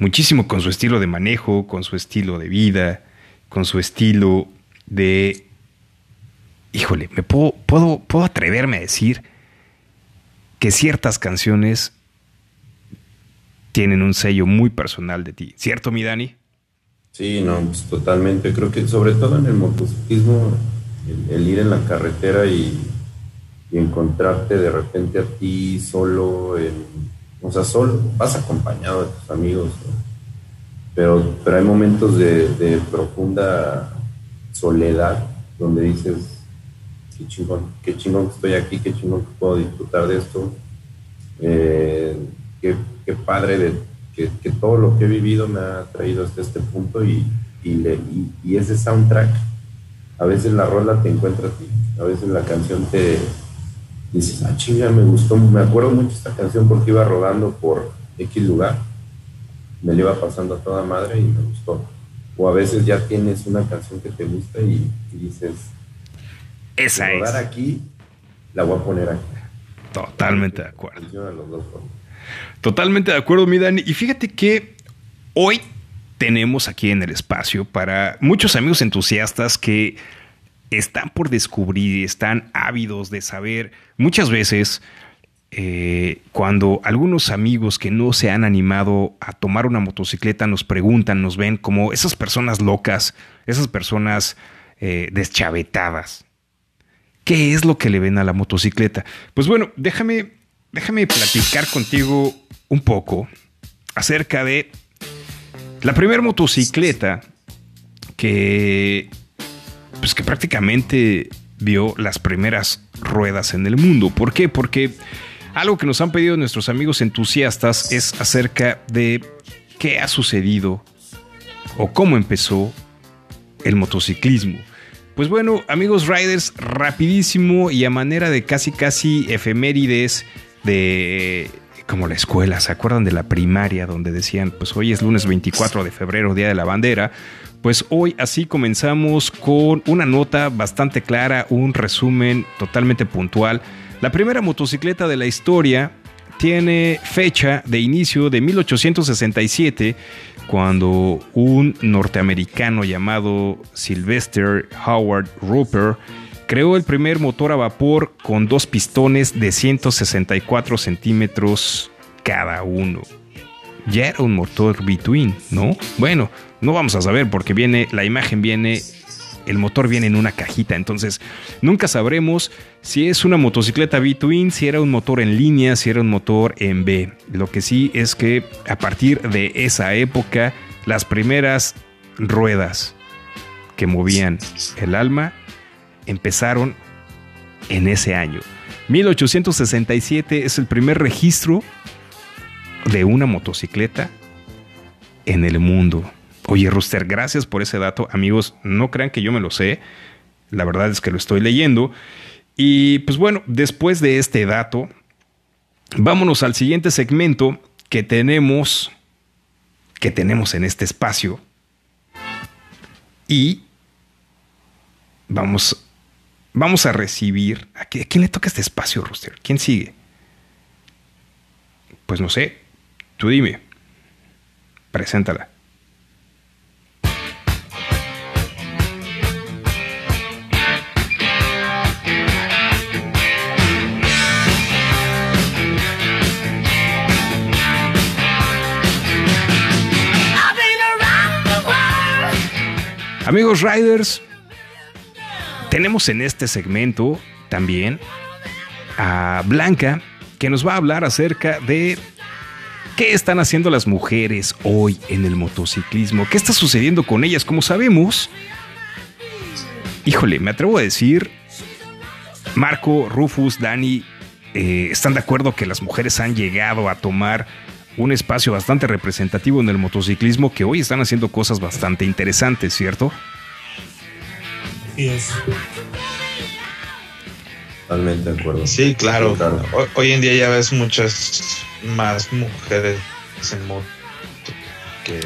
muchísimo con su estilo de manejo, con su estilo de vida, con su estilo de... Híjole, me puedo, puedo, puedo atreverme a decir... que ciertas canciones tienen un sello muy personal de ti. ¿Cierto, mi Dani? Sí, no, pues totalmente. Creo que sobre todo en el motociclismo, el, el ir en la carretera y, y encontrarte de repente a ti solo, en, o sea, solo, vas acompañado de tus amigos, ¿no? Pero, pero hay momentos de, de profunda soledad donde dices... Qué chingón, qué chingón que estoy aquí, qué chingón que puedo disfrutar de esto. Eh, qué, qué padre de, que, que todo lo que he vivido me ha traído hasta este punto y, y, le, y, y ese soundtrack, a veces la rola te encuentra a ti, a veces la canción te dices, ah, chinga, me gustó, me acuerdo mucho esta canción porque iba rodando por X lugar, me la iba pasando a toda madre y me gustó. O a veces ya tienes una canción que te gusta y, y dices... Esa es. Aquí, la voy a poner aquí. Totalmente de acuerdo. Totalmente de acuerdo, mi Dani. Y fíjate que hoy tenemos aquí en el espacio para muchos amigos entusiastas que están por descubrir, están ávidos de saber. Muchas veces, eh, cuando algunos amigos que no se han animado a tomar una motocicleta nos preguntan, nos ven como esas personas locas, esas personas eh, deschavetadas. ¿Qué es lo que le ven a la motocicleta? Pues bueno, déjame, déjame platicar contigo un poco acerca de la primera motocicleta que, pues que prácticamente vio las primeras ruedas en el mundo. ¿Por qué? Porque algo que nos han pedido nuestros amigos entusiastas es acerca de qué ha sucedido o cómo empezó el motociclismo. Pues bueno, amigos riders, rapidísimo y a manera de casi casi efemérides de como la escuela, ¿se acuerdan de la primaria donde decían, pues hoy es lunes veinticuatro de febrero, Día de la Bandera? Pues hoy así comenzamos con una nota bastante clara, un resumen totalmente puntual. La primera motocicleta de la historia tiene fecha de inicio de mil ochocientos sesenta y siete, cuando un norteamericano llamado Sylvester Howard Roper creó el primer motor a vapor con dos pistones de ciento sesenta y cuatro centímetros cada uno. Ya era un motor B-twin, ¿no? Bueno, no vamos a saber porque viene, la imagen viene... El motor viene en una cajita, entonces nunca sabremos si es una motocicleta B-twin, si era un motor en línea, si era un motor en B. Lo que sí es que a partir de esa época, las primeras ruedas que movían el alma empezaron en ese año. mil ochocientos sesenta y siete es el primer registro de una motocicleta en el mundo. Oye, Rooster, gracias por ese dato. Amigos, no crean que yo me lo sé. La verdad es que lo estoy leyendo. Y pues bueno, después de este dato, vámonos al siguiente segmento que tenemos, que tenemos en este espacio. Y vamos, vamos a recibir... ¿A quién le toca este espacio, Rooster? ¿Quién sigue? Pues no sé. Tú dime. Preséntala. Amigos Riders, tenemos en este segmento también a Blanca, que nos va a hablar acerca de qué están haciendo las mujeres hoy en el motociclismo, qué está sucediendo con ellas. Como sabemos, híjole, me atrevo a decir, Marco, Rufus, Dani, eh, están de acuerdo que las mujeres han llegado a tomar un espacio bastante representativo en el motociclismo, que hoy están haciendo cosas bastante interesantes, ¿cierto? Sí, es. Totalmente de acuerdo. Sí, claro. Sí, claro. Hoy, hoy en día ya ves muchas más mujeres en moto que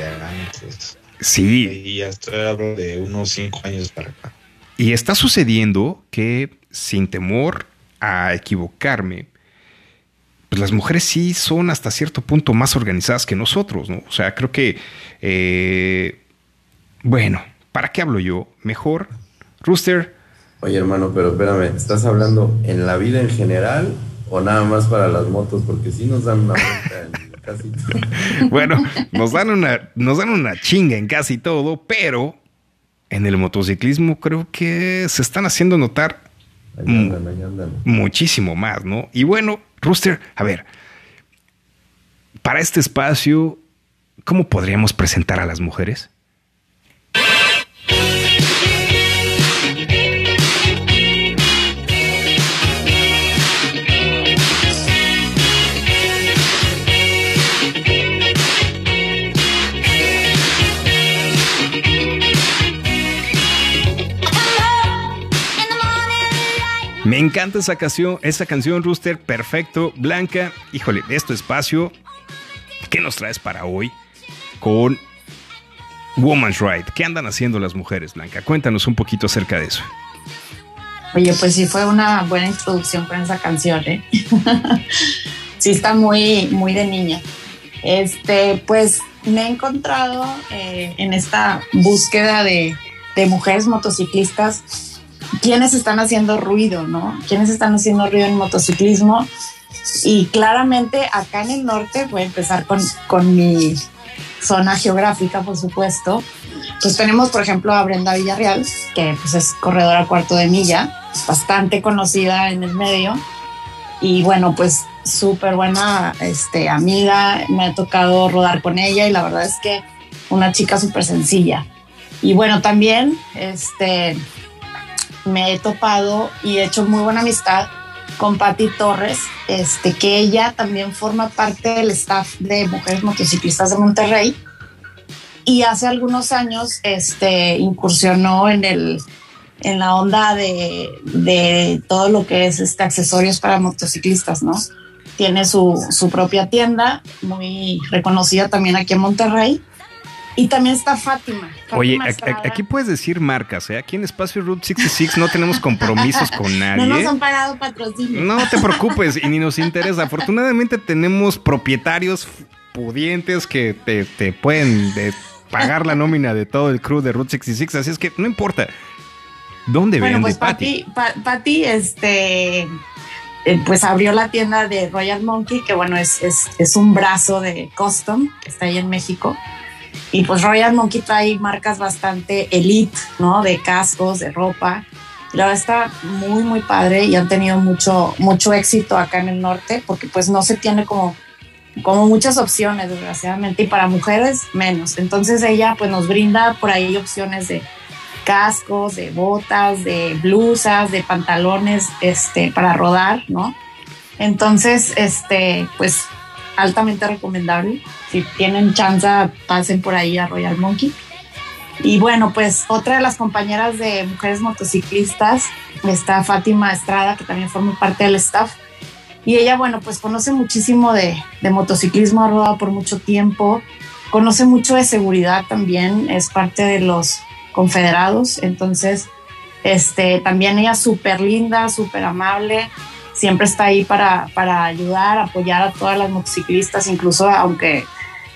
antes. Sí. Y ya estoy hablando de unos cinco años para acá. Y está sucediendo que, sin temor a equivocarme, pues las mujeres sí son hasta cierto punto más organizadas que nosotros, ¿no? O sea, creo que, eh, bueno, ¿para qué hablo yo? Mejor, Rooster. Oye, hermano, pero espérame, ¿estás hablando en la vida en general o nada más para las motos? Porque sí nos dan una vuelta en casi todo. Bueno, nos dan una, nos dan una chinga en casi todo, pero en el motociclismo creo que se están haciendo notar ahí andan, ahí andan. Muchísimo más, ¿no? Y bueno, Rooster, a ver, para este espacio, ¿cómo podríamos presentar a las mujeres? Me encanta esa canción, esa canción, Rooster. Perfecto. Blanca, híjole, este espacio, ¿qué nos traes para hoy con Woman's Ride? ¿Qué andan haciendo las mujeres, Blanca? Cuéntanos un poquito acerca de eso. Oye, pues sí fue una buena introducción con esa canción, ¿eh? Sí está muy, muy de niña. Este, pues me he encontrado eh, en esta búsqueda de, de mujeres motociclistas. ¿Quiénes están haciendo ruido, no? ¿Quiénes están haciendo ruido en motociclismo? Y claramente acá en el norte, voy a empezar con, con mi zona geográfica, por supuesto. Pues tenemos, por ejemplo, a Brenda Villarreal, que pues, es corredora cuarto de milla, bastante conocida en el medio. Y bueno, pues súper buena este, amiga. Me ha tocado rodar con ella y la verdad es que una chica súper sencilla. Y bueno, también... este me he topado y he hecho muy buena amistad con Patti Torres, este, que ella también forma parte del staff de Mujeres Motociclistas de Monterrey y hace algunos años este, incursionó en, el, en la onda de, de todo lo que es este, accesorios para motociclistas, ¿no? Tiene su, su propia tienda, muy reconocida también aquí en Monterrey. Y también está Fátima. Fátima Oye, Estrada. Aquí puedes decir marcas, ¿eh? Aquí en Espacio Route sesenta y seis no tenemos compromisos con nadie. No nos han pagado patrocinio. No te preocupes, y ni nos interesa. Afortunadamente tenemos propietarios pudientes que te, te pueden de pagar la nómina de todo el crew de Route sesenta y seis, así es que no importa. ¿Dónde bueno, vende, pues, Patti? Patti, pa- Patti este, pues abrió la tienda de Royal Monkey, que bueno, es, es, es un brazo de Custom, que está ahí en México. Y pues Royal Monkey trae marcas bastante elite, ¿no? De cascos, de ropa. La verdad está muy, muy padre y han tenido mucho, mucho éxito acá en el norte porque pues no se tiene como, como muchas opciones, desgraciadamente. Y para mujeres, menos. Entonces ella pues nos brinda por ahí opciones de cascos, de botas, de blusas, de pantalones este, para rodar, ¿no? Entonces, este, pues... altamente recomendable. Si tienen chance, pasen por ahí a Royal Monkey. Y bueno, pues otra de las compañeras de Mujeres Motociclistas está Fátima Estrada, que también forma parte del staff. Y ella, bueno, pues conoce muchísimo de, de motociclismo, ha rodado por mucho tiempo, conoce mucho de seguridad también, es parte de los confederados. Entonces, este, también ella súper linda, súper amable, siempre está ahí para, para ayudar, apoyar a todas las motociclistas, incluso aunque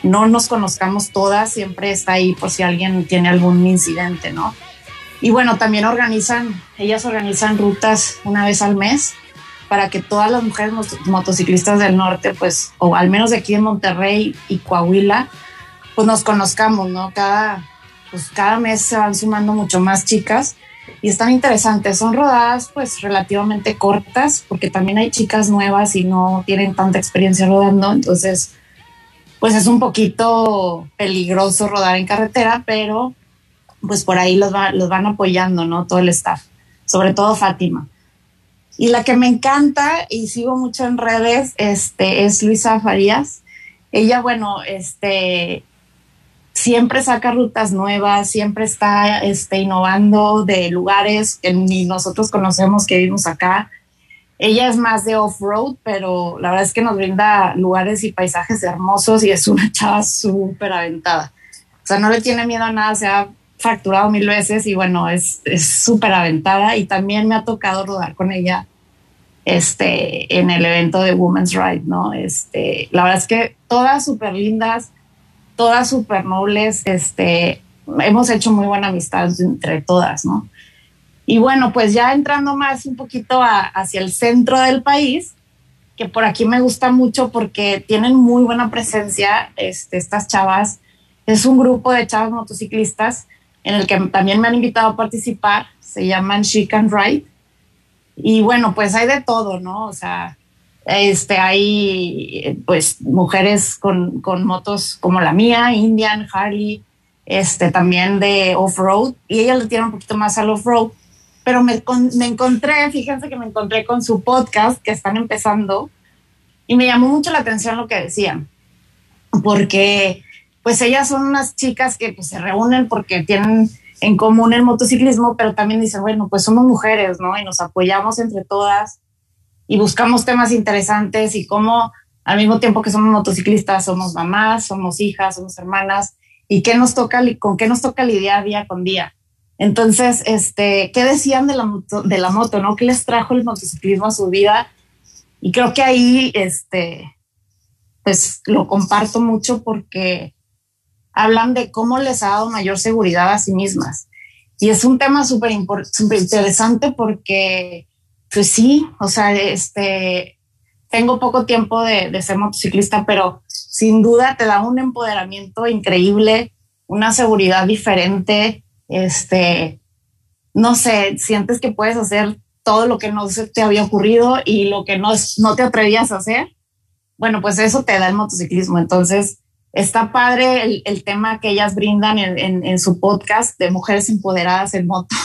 no nos conozcamos todas, siempre está ahí por si alguien tiene algún incidente, ¿no? Y bueno, también organizan, ellas organizan rutas una vez al mes para que todas las mujeres motociclistas del norte, pues, o al menos de aquí en Monterrey y Coahuila, pues nos conozcamos, ¿no? Cada, pues, cada mes se van sumando mucho más chicas y están interesantes. Son rodadas, pues, relativamente cortas, porque también hay chicas nuevas y no tienen tanta experiencia rodando, entonces pues es un poquito peligroso rodar en carretera, pero pues por ahí los, va, los van apoyando, ¿no? Todo el staff, sobre todo Fátima. Y la que me encanta y sigo mucho en redes este, es Luisa Farías. Ella, bueno, este, siempre saca rutas nuevas, siempre está este, innovando de lugares que ni nosotros conocemos que vivimos acá. Ella es más de off-road, pero la verdad es que nos brinda lugares y paisajes hermosos y es una chava súper aventada. O sea, no le tiene miedo a nada, se ha fracturado mil veces y bueno, es súper aventada. Y también me ha tocado rodar con ella este, en el evento de Women's Ride, ¿no? Este, la verdad es que todas súper lindas, todas súper nobles. Este, hemos hecho muy buena amistad entre todas, ¿no? Y bueno, pues ya entrando más un poquito a, hacia el centro del país, que por aquí me gusta mucho porque tienen muy buena presencia este, estas chavas. Es un grupo de chavas motociclistas en el que también me han invitado a participar. Se llaman She Can Ride. Y bueno, pues hay de todo, ¿no? O sea, este, hay pues mujeres con, con motos como la mía, Indian, Harley, este, también de off-road. Y ellas le tienen un poquito más al off-road. Pero me, me encontré, fíjense que me encontré con su podcast que están empezando y me llamó mucho la atención lo que decían, porque pues ellas son unas chicas que pues, se reúnen porque tienen en común el motociclismo, pero también dicen, bueno, pues somos mujeres, ¿no? Y nos apoyamos entre todas y buscamos temas interesantes y cómo al mismo tiempo que somos motociclistas, somos mamás, somos hijas, somos hermanas y qué nos toca, con qué nos toca lidiar día con día. Entonces, este, ¿qué decían de la moto, de la moto, no? ¿Qué les trajo el motociclismo a su vida? Y creo que ahí, este, pues lo comparto mucho porque hablan de cómo les ha dado mayor seguridad a sí mismas. Y es un tema súper interesante porque, pues sí, o sea, este, tengo poco tiempo de, de ser motociclista, pero sin duda te da un empoderamiento increíble, una seguridad diferente. Este, no sé, sientes que puedes hacer todo lo que no se te había ocurrido y lo que no, no te atrevías a hacer. Bueno, pues eso te da el motociclismo. Entonces, está padre el, el tema que ellas brindan en, en, en su podcast de mujeres empoderadas en moto.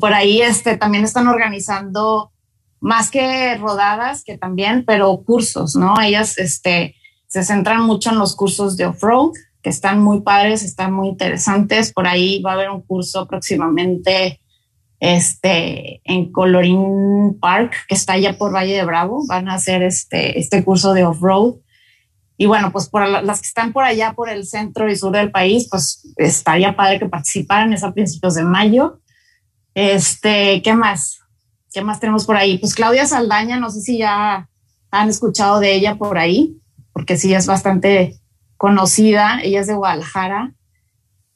Por ahí este, también están organizando más que rodadas, que también, pero cursos, ¿no? Ellas este, se centran mucho en los cursos de off-road, que están muy padres, están muy interesantes. Por ahí va a haber un curso próximamente este, en Colorín Park, que está allá por Valle de Bravo. Van a hacer este, este curso de off-road. Y bueno, pues por las que están por allá, por el centro y sur del país, pues estaría padre que participaran. Es a principios de mayo. Este, ¿Qué más? ¿Qué más tenemos por ahí? Pues Claudia Saldaña, no sé si ya han escuchado de ella por ahí, porque sí es bastante conocida, ella es de Guadalajara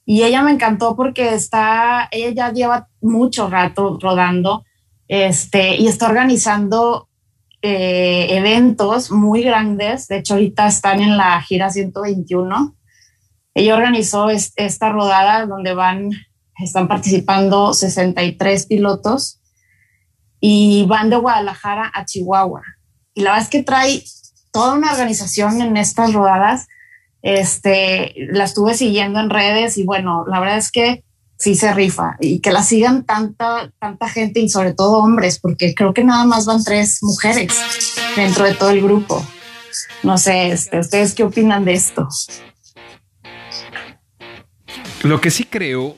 y ella me encantó porque está, ella ya lleva mucho rato rodando este, y está organizando eh, eventos muy grandes. De hecho ahorita están en la gira ciento veintiuno. Ella organizó es, esta rodada donde van, están participando sesenta y tres pilotos y van de Guadalajara a Chihuahua, y la verdad es que trae toda una organización en estas rodadas. Este, la estuve siguiendo en redes y bueno, la verdad es que sí se rifa, y que la sigan tanta, tanta gente y sobre todo hombres, porque creo que nada más van tres mujeres dentro de todo el grupo. No sé, este, ¿ustedes qué opinan de esto? Lo que sí creo,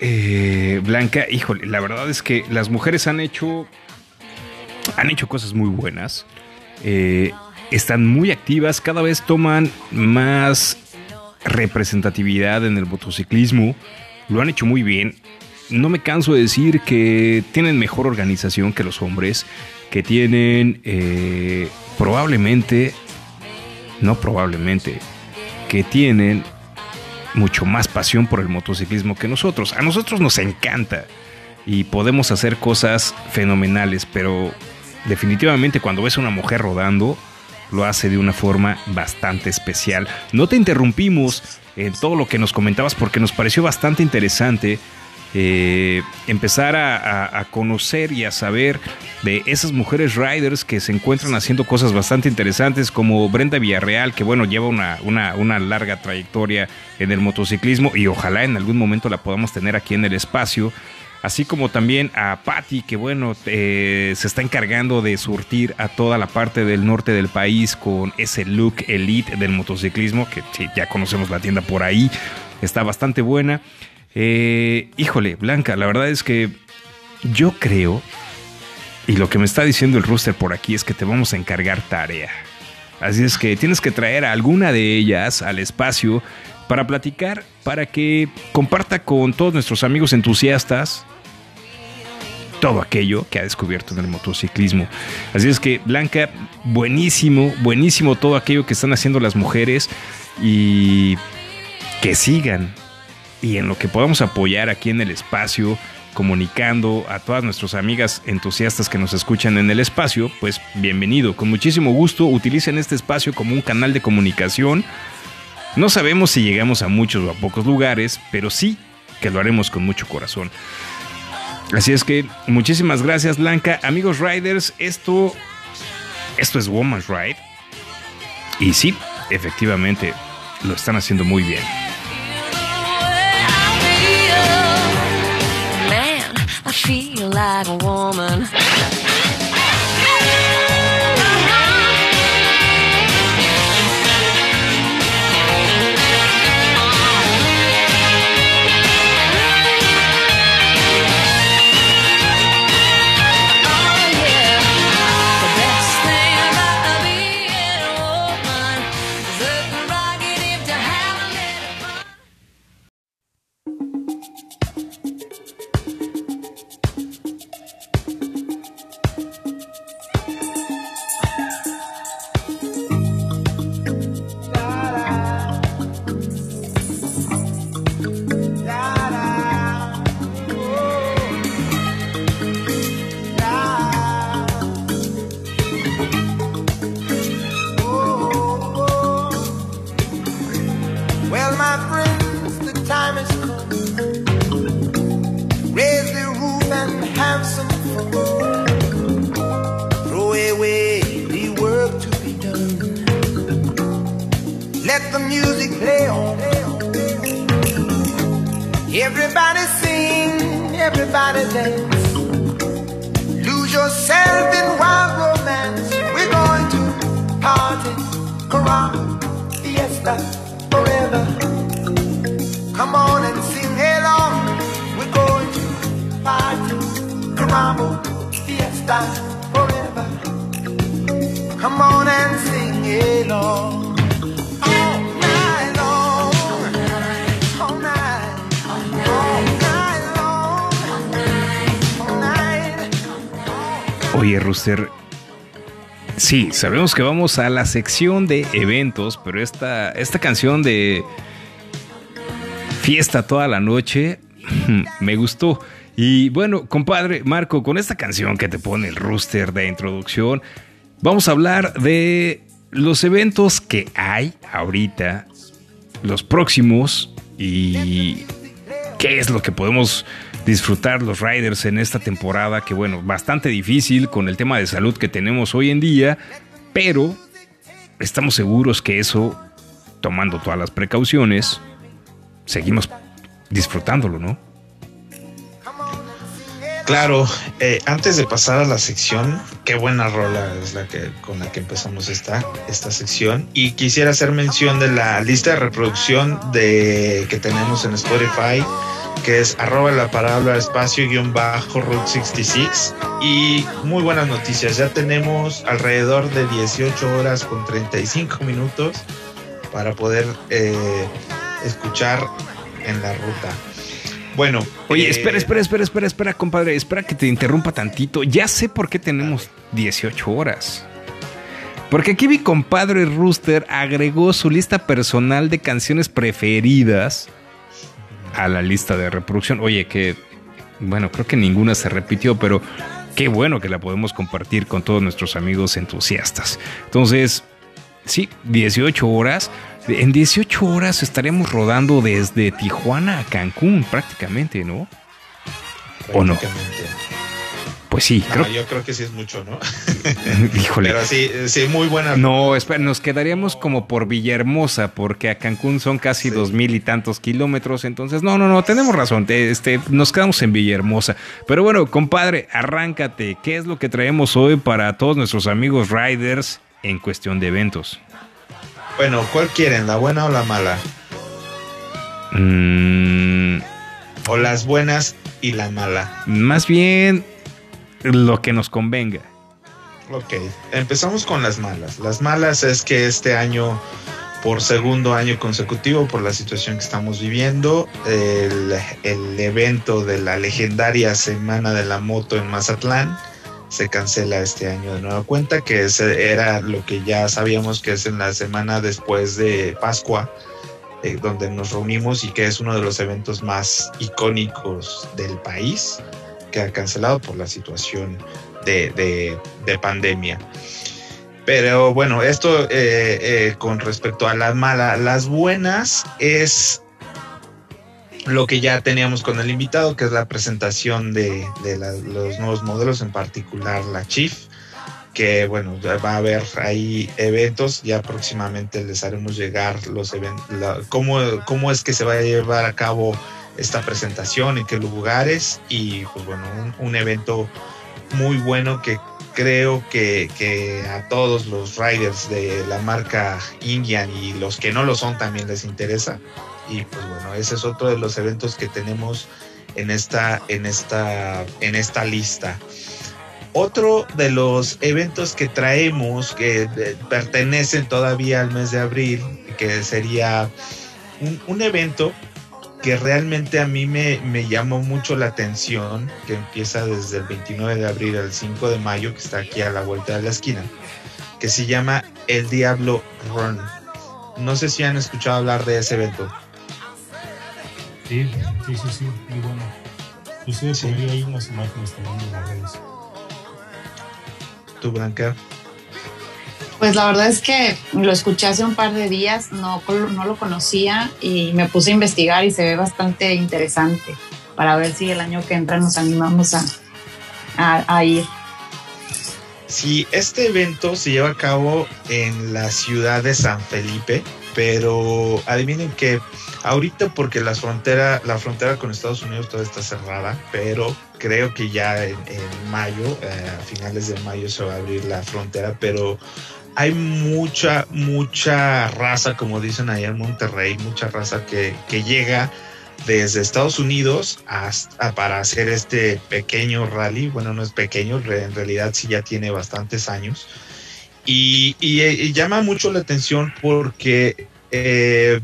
eh, Blanca, híjole, la verdad es que las mujeres han hecho, han hecho cosas muy buenas. Eh, están muy activas, cada vez toman más representatividad en el motociclismo. Lo han hecho muy bien. No me canso de decir que tienen mejor organización que los hombres, que tienen eh, probablemente, no probablemente, que tienen mucho más pasión por el motociclismo que nosotros. A nosotros nos encanta y podemos hacer cosas fenomenales, pero definitivamente cuando ves a una mujer rodando, lo hace de una forma bastante especial. No te interrumpimos en todo lo que nos comentabas porque nos pareció bastante interesante eh, empezar a, a, a conocer y a saber de esas mujeres riders que se encuentran haciendo cosas bastante interesantes, como Brenda Villarreal, que bueno, lleva una, una, una larga trayectoria en el motociclismo y ojalá en algún momento la podamos tener aquí en el espacio. Así como también a Patty, que bueno, eh, se está encargando de surtir a toda la parte del norte del país con ese look elite del motociclismo, que sí, ya conocemos la tienda por ahí, está bastante buena. Eh, híjole, Blanca, la verdad es que yo creo, y lo que me está diciendo el rooster por aquí es que te vamos a encargar tarea. Así es que tienes que traer a alguna de ellas al espacio para platicar, para que comparta con todos nuestros amigos entusiastas todo aquello que ha descubierto en el motociclismo. Así es que, Blanca, buenísimo, buenísimo todo aquello que están haciendo las mujeres y que sigan. Y en lo que podamos apoyar aquí en el espacio, comunicando a todas nuestras amigas entusiastas que nos escuchan en el espacio, pues bienvenido. Con muchísimo gusto, utilicen este espacio como un canal de comunicación. No sabemos si llegamos a muchos o a pocos lugares, pero sí que lo haremos con mucho corazón. Así es que muchísimas gracias, Blanca. Amigos riders, esto, esto es Woman's Ride. Y sí, efectivamente, lo están haciendo muy bien. I feel like a woman. Sí, sabemos que vamos a la sección de eventos, pero esta, esta canción de Fiesta toda la noche me gustó. Y bueno, compadre Marco, con esta canción que te pone el Rooster de introducción, vamos a hablar de los eventos que hay ahorita, los próximos y qué es lo que podemos disfrutar los riders en esta temporada, que bueno, bastante difícil con el tema de salud que tenemos hoy en día, pero estamos seguros que eso, tomando todas las precauciones, seguimos disfrutándolo, ¿no? Claro, eh, antes de pasar a la sección, qué buena rola es la que con la que empezamos esta, esta sección. Y quisiera hacer mención de la lista de reproducción de, que tenemos en Spotify, que es arroba la palabra espacio guión bajo Route sesenta y seis. Y muy buenas noticias, ya tenemos alrededor de dieciocho horas con treinta y cinco minutos para poder eh, escuchar en la ruta. Bueno, oye, eh, espera, espera, espera, espera, espera, compadre, espera que te interrumpa tantito. Ya sé por qué tenemos dieciocho horas. Porque aquí mi compadre Rooster agregó su lista personal de canciones preferidas a la lista de reproducción. Oye, que bueno, creo que ninguna se repitió, pero qué bueno que la podemos compartir con todos nuestros amigos entusiastas. Entonces, sí, dieciocho horas. En dieciocho horas estaremos rodando desde Tijuana a Cancún prácticamente, ¿no? Prácticamente. ¿O no? Pues sí, no, creo... yo creo que sí es mucho, ¿no? Híjole. Pero sí, sí, muy buena. No, espera, nos quedaríamos como por Villahermosa, porque a Cancún son casi sí. dos mil y tantos kilómetros. Entonces, no, no, no, tenemos razón. Este, nos quedamos en Villahermosa. Pero bueno, compadre, arráncate. ¿Qué es lo que traemos hoy para todos nuestros amigos riders en cuestión de eventos? Bueno, ¿cuál quieren? ¿La buena o la mala? Mm. O las buenas y la mala. Más bien lo que nos convenga. Ok, empezamos con las malas. Las malas es que este año, por segundo año consecutivo, por la situación que estamos viviendo, el, el evento de la legendaria Semana de la Moto en Mazatlán se cancela este año de nueva cuenta, que ese era lo que ya sabíamos que es en la semana después de Pascua, eh, donde nos reunimos y que es uno de los eventos más icónicos del país, que ha cancelado por la situación de, de, de pandemia. Pero bueno, esto eh, eh, con respecto a las malas. Las buenas es lo que ya teníamos con el invitado, que es la presentación de, de la, los nuevos modelos, en particular la Chief, que bueno, va a haber ahí eventos, ya próximamente les haremos llegar los eventos, la, cómo, cómo es que se va a llevar a cabo esta presentación, en qué lugares, y pues bueno, un, un evento muy bueno que creo que, que a todos los riders de la marca Indian y los que no lo son también les interesa. Y pues bueno, ese es otro de los eventos que tenemos en esta, en esta, en esta lista. Otro de los eventos que traemos que pertenecen todavía al mes de abril, que sería un, un evento que realmente a mí me, me llamó mucho la atención, que empieza desde el veintinueve de abril al cinco de mayo, que está aquí a la vuelta de la esquina, que se llama El Diablo Run. No sé si han escuchado hablar de ese evento. Sí, sí, sí, sí, muy bueno. Inclusive sí. Por ahí hay unas imágenes también en las redes. ¿Tú, Blanca? Pues la verdad es que lo escuché hace un par de días, no, no lo conocía y me puse a investigar y se ve bastante interesante para ver si el año que entra nos animamos a, a, a ir. Sí, este evento se lleva a cabo en la ciudad de San Felipe, pero adivinen que ahorita, porque las frontera, la frontera con Estados Unidos todavía está cerrada, pero creo que ya en, en mayo, eh, a finales de mayo se va a abrir la frontera, pero hay mucha, mucha raza, como dicen allá en Monterrey, mucha raza que, que llega desde Estados Unidos hasta para hacer este pequeño rally. Bueno, no es pequeño, en realidad sí ya tiene bastantes años. Y, y, y llama mucho la atención porque eh,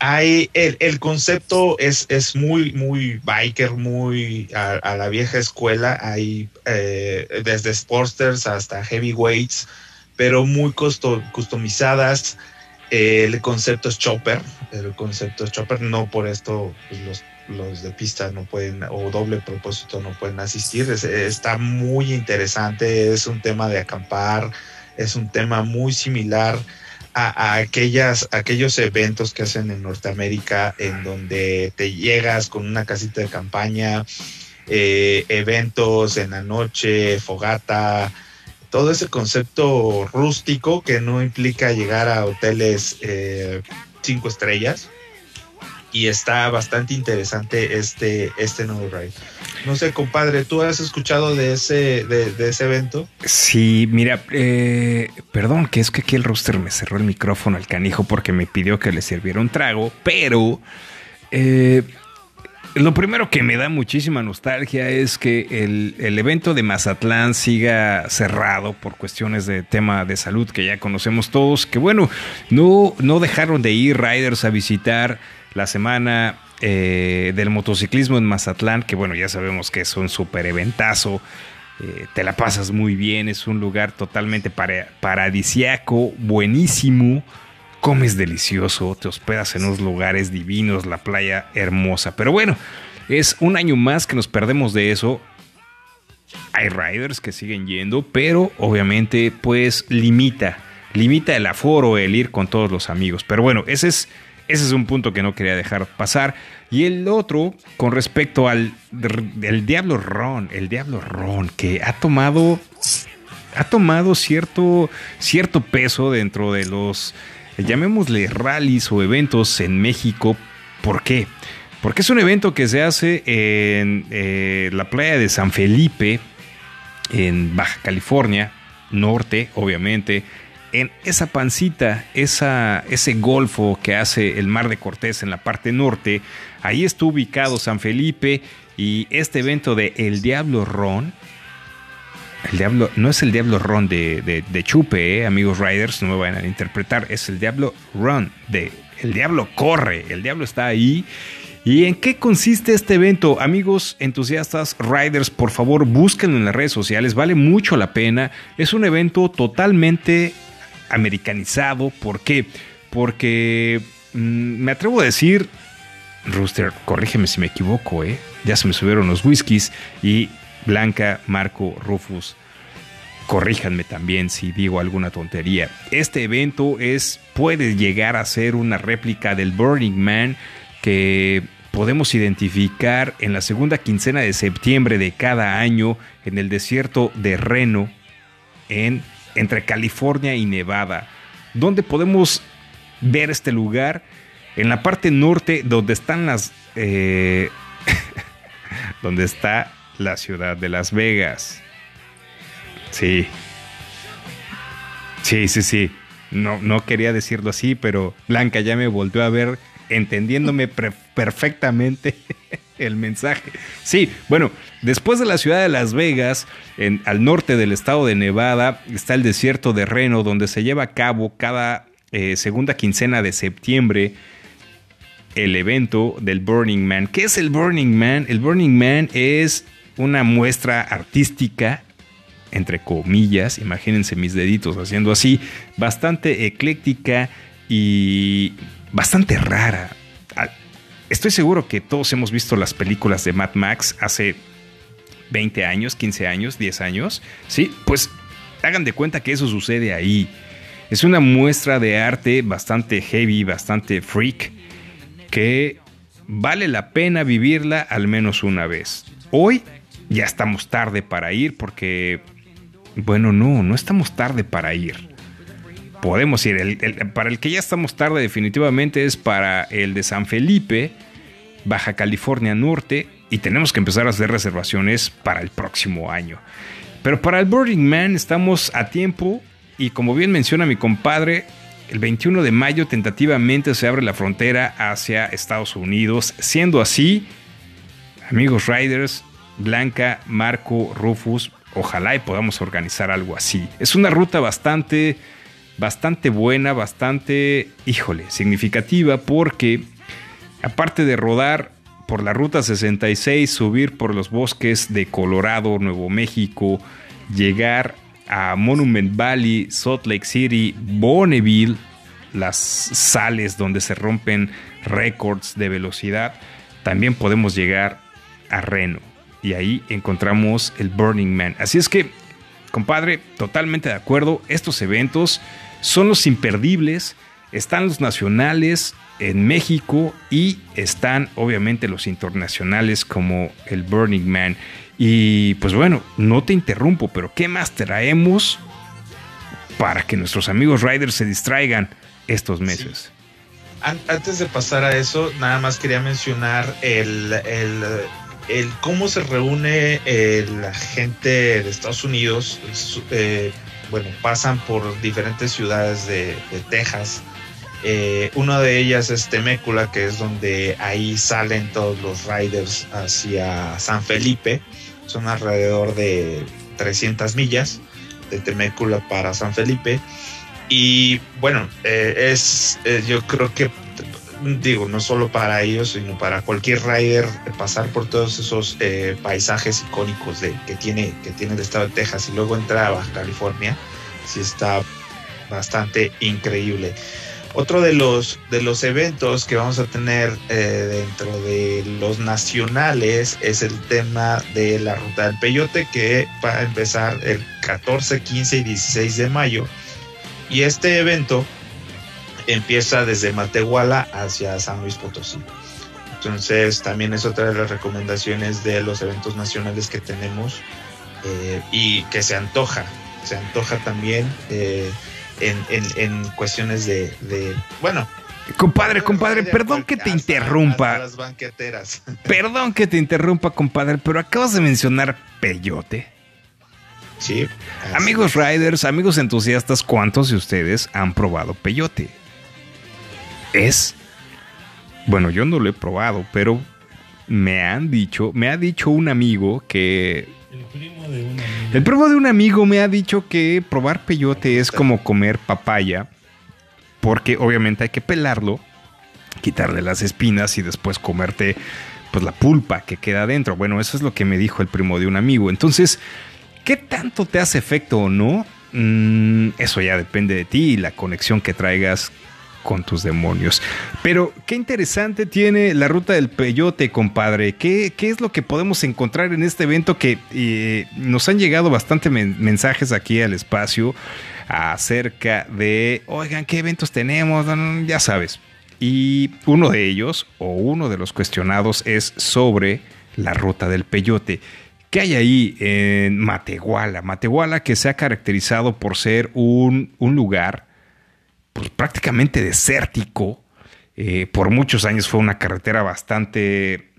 hay el, el concepto es, es muy, muy biker, muy a, a la vieja escuela. Hay eh, desde sportsters hasta heavyweights, pero muy costo, customizadas. El concepto es chopper, el concepto es chopper, no por esto pues los, los de pista no pueden, o doble propósito no pueden asistir. Es, está muy interesante, es un tema de acampar, es un tema muy similar a, a aquellas, aquellos eventos que hacen en Norteamérica, en donde te llegas con una casita de campaña, eh, eventos en la noche, fogata. Todo ese concepto rústico que no implica llegar a hoteles eh, cinco estrellas, y está bastante interesante este, este nuevo ride. No sé, compadre, ¿tú has escuchado de ese, de, de ese evento? Sí, mira, eh, perdón, que es que aquí el roster me cerró el micrófono al canijo porque me pidió que le sirviera un trago, pero eh, lo primero que me da muchísima nostalgia es que el, el evento de Mazatlán siga cerrado por cuestiones de tema de salud que ya conocemos todos, que bueno, no, no dejaron de ir riders a visitar la semana Eh, del motociclismo en Mazatlán, que bueno, ya sabemos que es un super eventazo, eh, te la pasas muy bien, es un lugar totalmente para, paradisiaco, buenísimo, comes delicioso, te hospedas en unos lugares divinos, la playa hermosa, pero bueno, es un año más que nos perdemos de eso. Hay riders que siguen yendo, pero obviamente pues limita, limita el aforo, el ir con todos los amigos, pero bueno, ese es Ese es un punto que no quería dejar pasar. Y el otro, con respecto al el Diablo Run, el Diablo Run, que ha tomado, ha tomado cierto, cierto peso dentro de los, llamémosle, rallies o eventos en México. ¿Por qué? Porque es un evento que se hace en eh, la playa de San Felipe, en Baja California Norte, obviamente, en esa pancita, esa, ese golfo que hace el Mar de Cortés en la parte norte. Ahí está ubicado San Felipe, y este evento de El Diablo Run, el Diablo, no es el Diablo Run de, de, de Chupe, eh, amigos riders, no me vayan a interpretar, es el Diablo Run, de, el Diablo corre, el Diablo está ahí. ¿Y en qué consiste este evento? Amigos entusiastas, riders, por favor, búsquenlo en las redes sociales, vale mucho la pena, es un evento totalmente americanizado. ¿Por qué? Porque mmm, me atrevo a decir, Rooster, corrígeme si me equivoco, ¿eh? Ya se me subieron los whiskies, y Blanca, Marco, Rufus, corríjanme también si digo alguna tontería. Este evento es, puede llegar a ser una réplica del Burning Man que podemos identificar en la segunda quincena de septiembre de cada año en el desierto de Reno, en entre California y Nevada. ¿Dónde podemos ver este lugar? En la parte norte, donde están las eh, donde está la ciudad de Las Vegas. Sí. Sí, sí, sí. No, no quería decirlo así, pero Blanca ya me volvió a ver entendiéndome pre- perfectamente el mensaje. Sí, bueno, después de la ciudad de Las Vegas, en, al norte del estado de Nevada, está el desierto de Reno, donde se lleva a cabo cada eh, segunda quincena de septiembre el evento del Burning Man. ¿Qué es el Burning Man? El Burning Man es una muestra artística, entre comillas, imagínense mis deditos haciendo así, bastante ecléctica y bastante rara. Estoy seguro que todos hemos visto las películas de Mad Max hace veinte años, quince años, diez años. Sí, pues hagan de cuenta que eso sucede ahí. Es una muestra de arte bastante heavy, bastante freak, que vale la pena vivirla al menos una vez. Hoy ya estamos tarde para ir porque, bueno, no, no estamos tarde para ir. Podemos ir. El, el, para el que ya estamos tarde definitivamente es para el de San Felipe, Baja California Norte, y tenemos que empezar a hacer reservaciones para el próximo año. Pero para el Burning Man estamos a tiempo, y como bien menciona mi compadre, el veintiuno de mayo tentativamente se abre la frontera hacia Estados Unidos. Siendo así, amigos riders, Blanca, Marco, Rufus, ojalá y podamos organizar algo así. Es una ruta bastante... bastante buena, bastante, híjole, significativa, porque aparte de rodar por la Ruta sesenta y seis, subir por los bosques de Colorado, Nuevo México, llegar a Monument Valley, Salt Lake City, Bonneville, las sales donde se rompen récords de velocidad, también podemos llegar a Reno, y ahí encontramos el Burning Man. Así es que, compadre, totalmente de acuerdo, estos eventos son los imperdibles, están los nacionales en México y están obviamente los internacionales como el Burning Man. Y pues bueno, no te interrumpo, pero ¿qué más traemos para que nuestros amigos riders se distraigan estos meses? Sí. antes de pasar a eso, nada más quería mencionar el, el, el cómo se reúne eh, la gente de Estados Unidos. Eh, bueno, pasan por diferentes ciudades de, de Texas. Eh, una de ellas es Temecula, que es donde ahí salen todos los riders hacia San Felipe. Son alrededor de trescientas millas de Temecula para San Felipe. Y bueno, eh, es eh, yo creo que, digo, no solo para ellos, sino para cualquier rider, pasar por todos esos eh, paisajes icónicos de, que, tiene, que tiene el estado de Texas, y luego entrar a Baja California, sí está bastante increíble. Otro de los, de los eventos que vamos a tener eh, dentro de los nacionales es el tema de la Ruta del Peyote, que va a empezar el catorce, quince y dieciséis de mayo. Y este evento empieza desde Matehuala hacia San Luis Potosí. Entonces también es otra de las recomendaciones de los eventos nacionales que tenemos eh, y que se antoja. Se antoja también eh, en, en, en cuestiones de, de... Bueno. Compadre, compadre, perdón que te interrumpa. Las banqueteras. Perdón que te interrumpa, compadre, pero acabas de mencionar peyote. Sí, amigos riders, amigos entusiastas, ¿cuántos de ustedes han probado peyote? Es, bueno, yo no lo he probado, pero me han dicho, me ha dicho un amigo que... El primo de un amigo, el primo de un amigo me ha dicho que probar peyote es como comer papaya, porque obviamente hay que pelarlo, quitarle las espinas y después comerte pues la pulpa que queda adentro. Bueno, eso es lo que me dijo el primo de un amigo. Entonces, ¿qué tanto te hace efecto o no? Mm, eso ya depende de ti y la conexión que traigas con tus demonios. Pero qué interesante tiene la Ruta del Peyote, compadre. ¿Qué, qué es lo que podemos encontrar en este evento? Que eh, nos han llegado bastante men- mensajes aquí al espacio acerca de, oigan, ¿qué eventos tenemos? Ya sabes. Y uno de ellos, o uno de los cuestionados, es sobre la Ruta del Peyote. ¿Qué hay ahí en Matehuala? Matehuala, que se ha caracterizado por ser un, un lugar pues, prácticamente desértico. Eh, por muchos años fue una carretera bastante,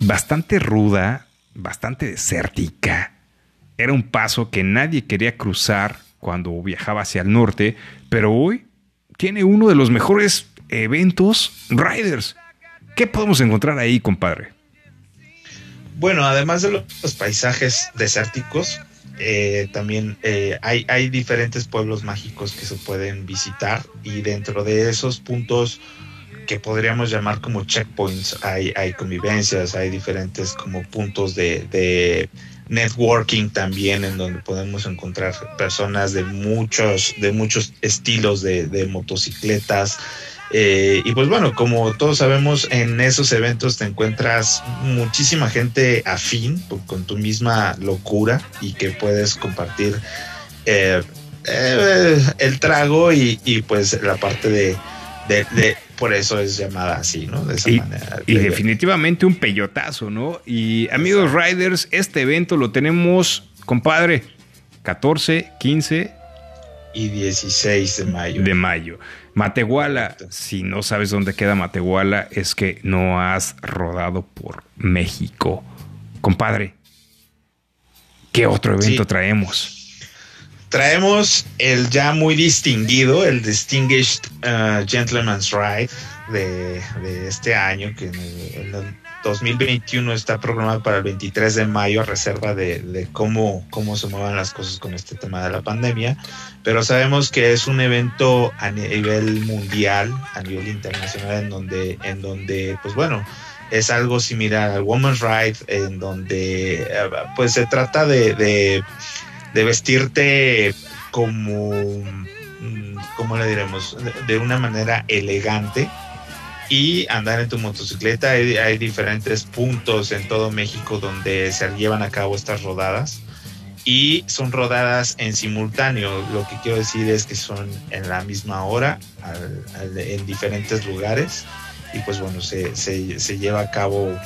bastante ruda, bastante desértica. Era un paso que nadie quería cruzar cuando viajaba hacia el norte, pero hoy tiene uno de los mejores eventos riders. ¿Qué podemos encontrar ahí, compadre? Bueno, además de los paisajes desérticos, eh, también eh, hay, hay diferentes pueblos mágicos que se pueden visitar, y dentro de esos puntos que podríamos llamar como checkpoints, hay, hay convivencias, hay diferentes como puntos de, de networking también, en donde podemos encontrar personas de muchos, de muchos estilos de, de motocicletas. Eh, y pues bueno, como todos sabemos, en esos eventos te encuentras muchísima gente afín con tu misma locura y que puedes compartir eh, eh, el trago y, y pues la parte de, de, de, por eso es llamada así, ¿no? De esa y, manera. Y definitivamente un peyotazo, ¿no? Y amigos riders, este evento lo tenemos, compadre, catorce, quince y dieciséis de mayo. De mayo. Matehuala, si no sabes dónde queda Matehuala, es que no has rodado por México. Compadre, ¿qué otro evento sí. traemos? Traemos el ya muy distinguido, el Distinguished uh, Gentleman's Ride de, de este año, que en el, en el dos mil veintiuno está programado para el veintitrés de mayo, a reserva de, de cómo, cómo se muevan las cosas con este tema de la pandemia. Pero sabemos que es un evento a nivel mundial, a nivel internacional, en donde, en donde pues bueno, es algo similar al Women's Ride, en donde pues se trata de, de, de vestirte como, ¿cómo le diremos?, de una manera elegante y andar en tu motocicleta. Hay, hay diferentes puntos en todo México donde se llevan a cabo estas rodadas. Y son rodadas en simultáneo. Lo que quiero decir es que son en la misma hora, al, al, en diferentes lugares. Y pues bueno, se, se, se lleva a cabo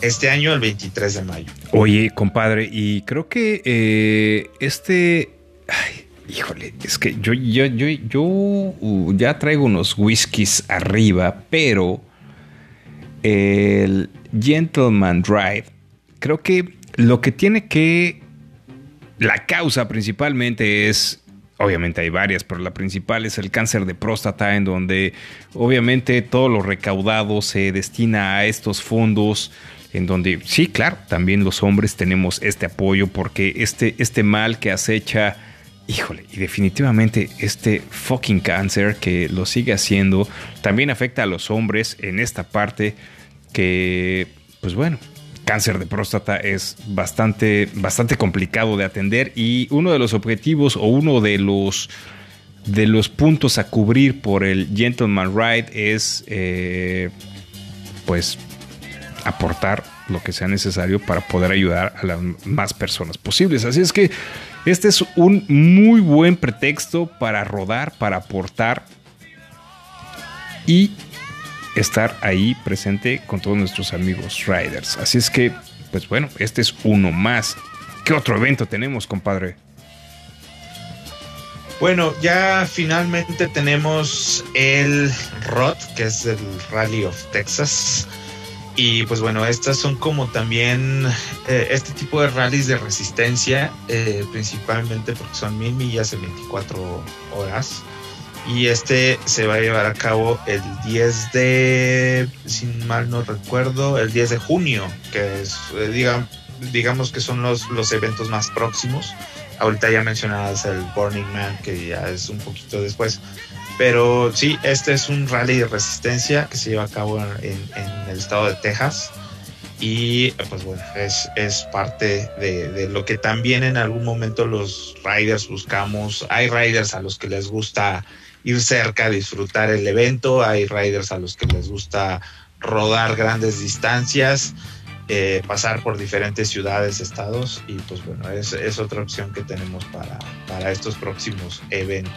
este año el veintitrés de mayo. Oye, compadre, y creo que eh, este... Ay, Híjole, es que yo, yo, yo, yo uh, ya traigo unos whiskies arriba, pero el Gentleman Ride, creo que lo que tiene que... La causa principalmente es... Obviamente hay varias, pero la principal es el cáncer de próstata, en donde obviamente todo lo recaudado se destina a estos fondos, en donde sí, claro, también los hombres tenemos este apoyo, porque este, este mal que acecha, híjole, y definitivamente este fucking cáncer que lo sigue haciendo, también afecta a los hombres en esta parte que, pues bueno... Cáncer de próstata es bastante, bastante complicado de atender, y uno de los objetivos o uno de los, de los puntos a cubrir por el Gentleman Ride es eh, pues aportar lo que sea necesario para poder ayudar a las más personas posibles. Así es que este es un muy buen pretexto para rodar, para aportar y estar ahí presente con todos nuestros amigos riders. Así es que, pues bueno, este es uno más. ¿Qué otro evento tenemos, compadre? Bueno, ya finalmente tenemos el R O T, que es el Rally of Texas. Y pues bueno, estas son como también eh, este tipo de rallies de resistencia, eh, principalmente porque son mil millas en veinticuatro horas. Y este se va a llevar a cabo el diez de, si mal no recuerdo, el diez de junio, que es, digamos, digamos que son los, los eventos más próximos. Ahorita ya mencionabas el Burning Man, que ya es un poquito después. Pero sí, este es un rally de resistencia que se lleva a cabo en, en el estado de Texas. Y pues bueno, es, es parte de, de lo que también en algún momento los riders buscamos. Hay riders a los que les gusta ir cerca, disfrutar el evento. Hay riders a los que les gusta rodar grandes distancias, eh, pasar por diferentes ciudades, estados. Y pues bueno, es, es otra opción que tenemos para, para estos próximos eventos.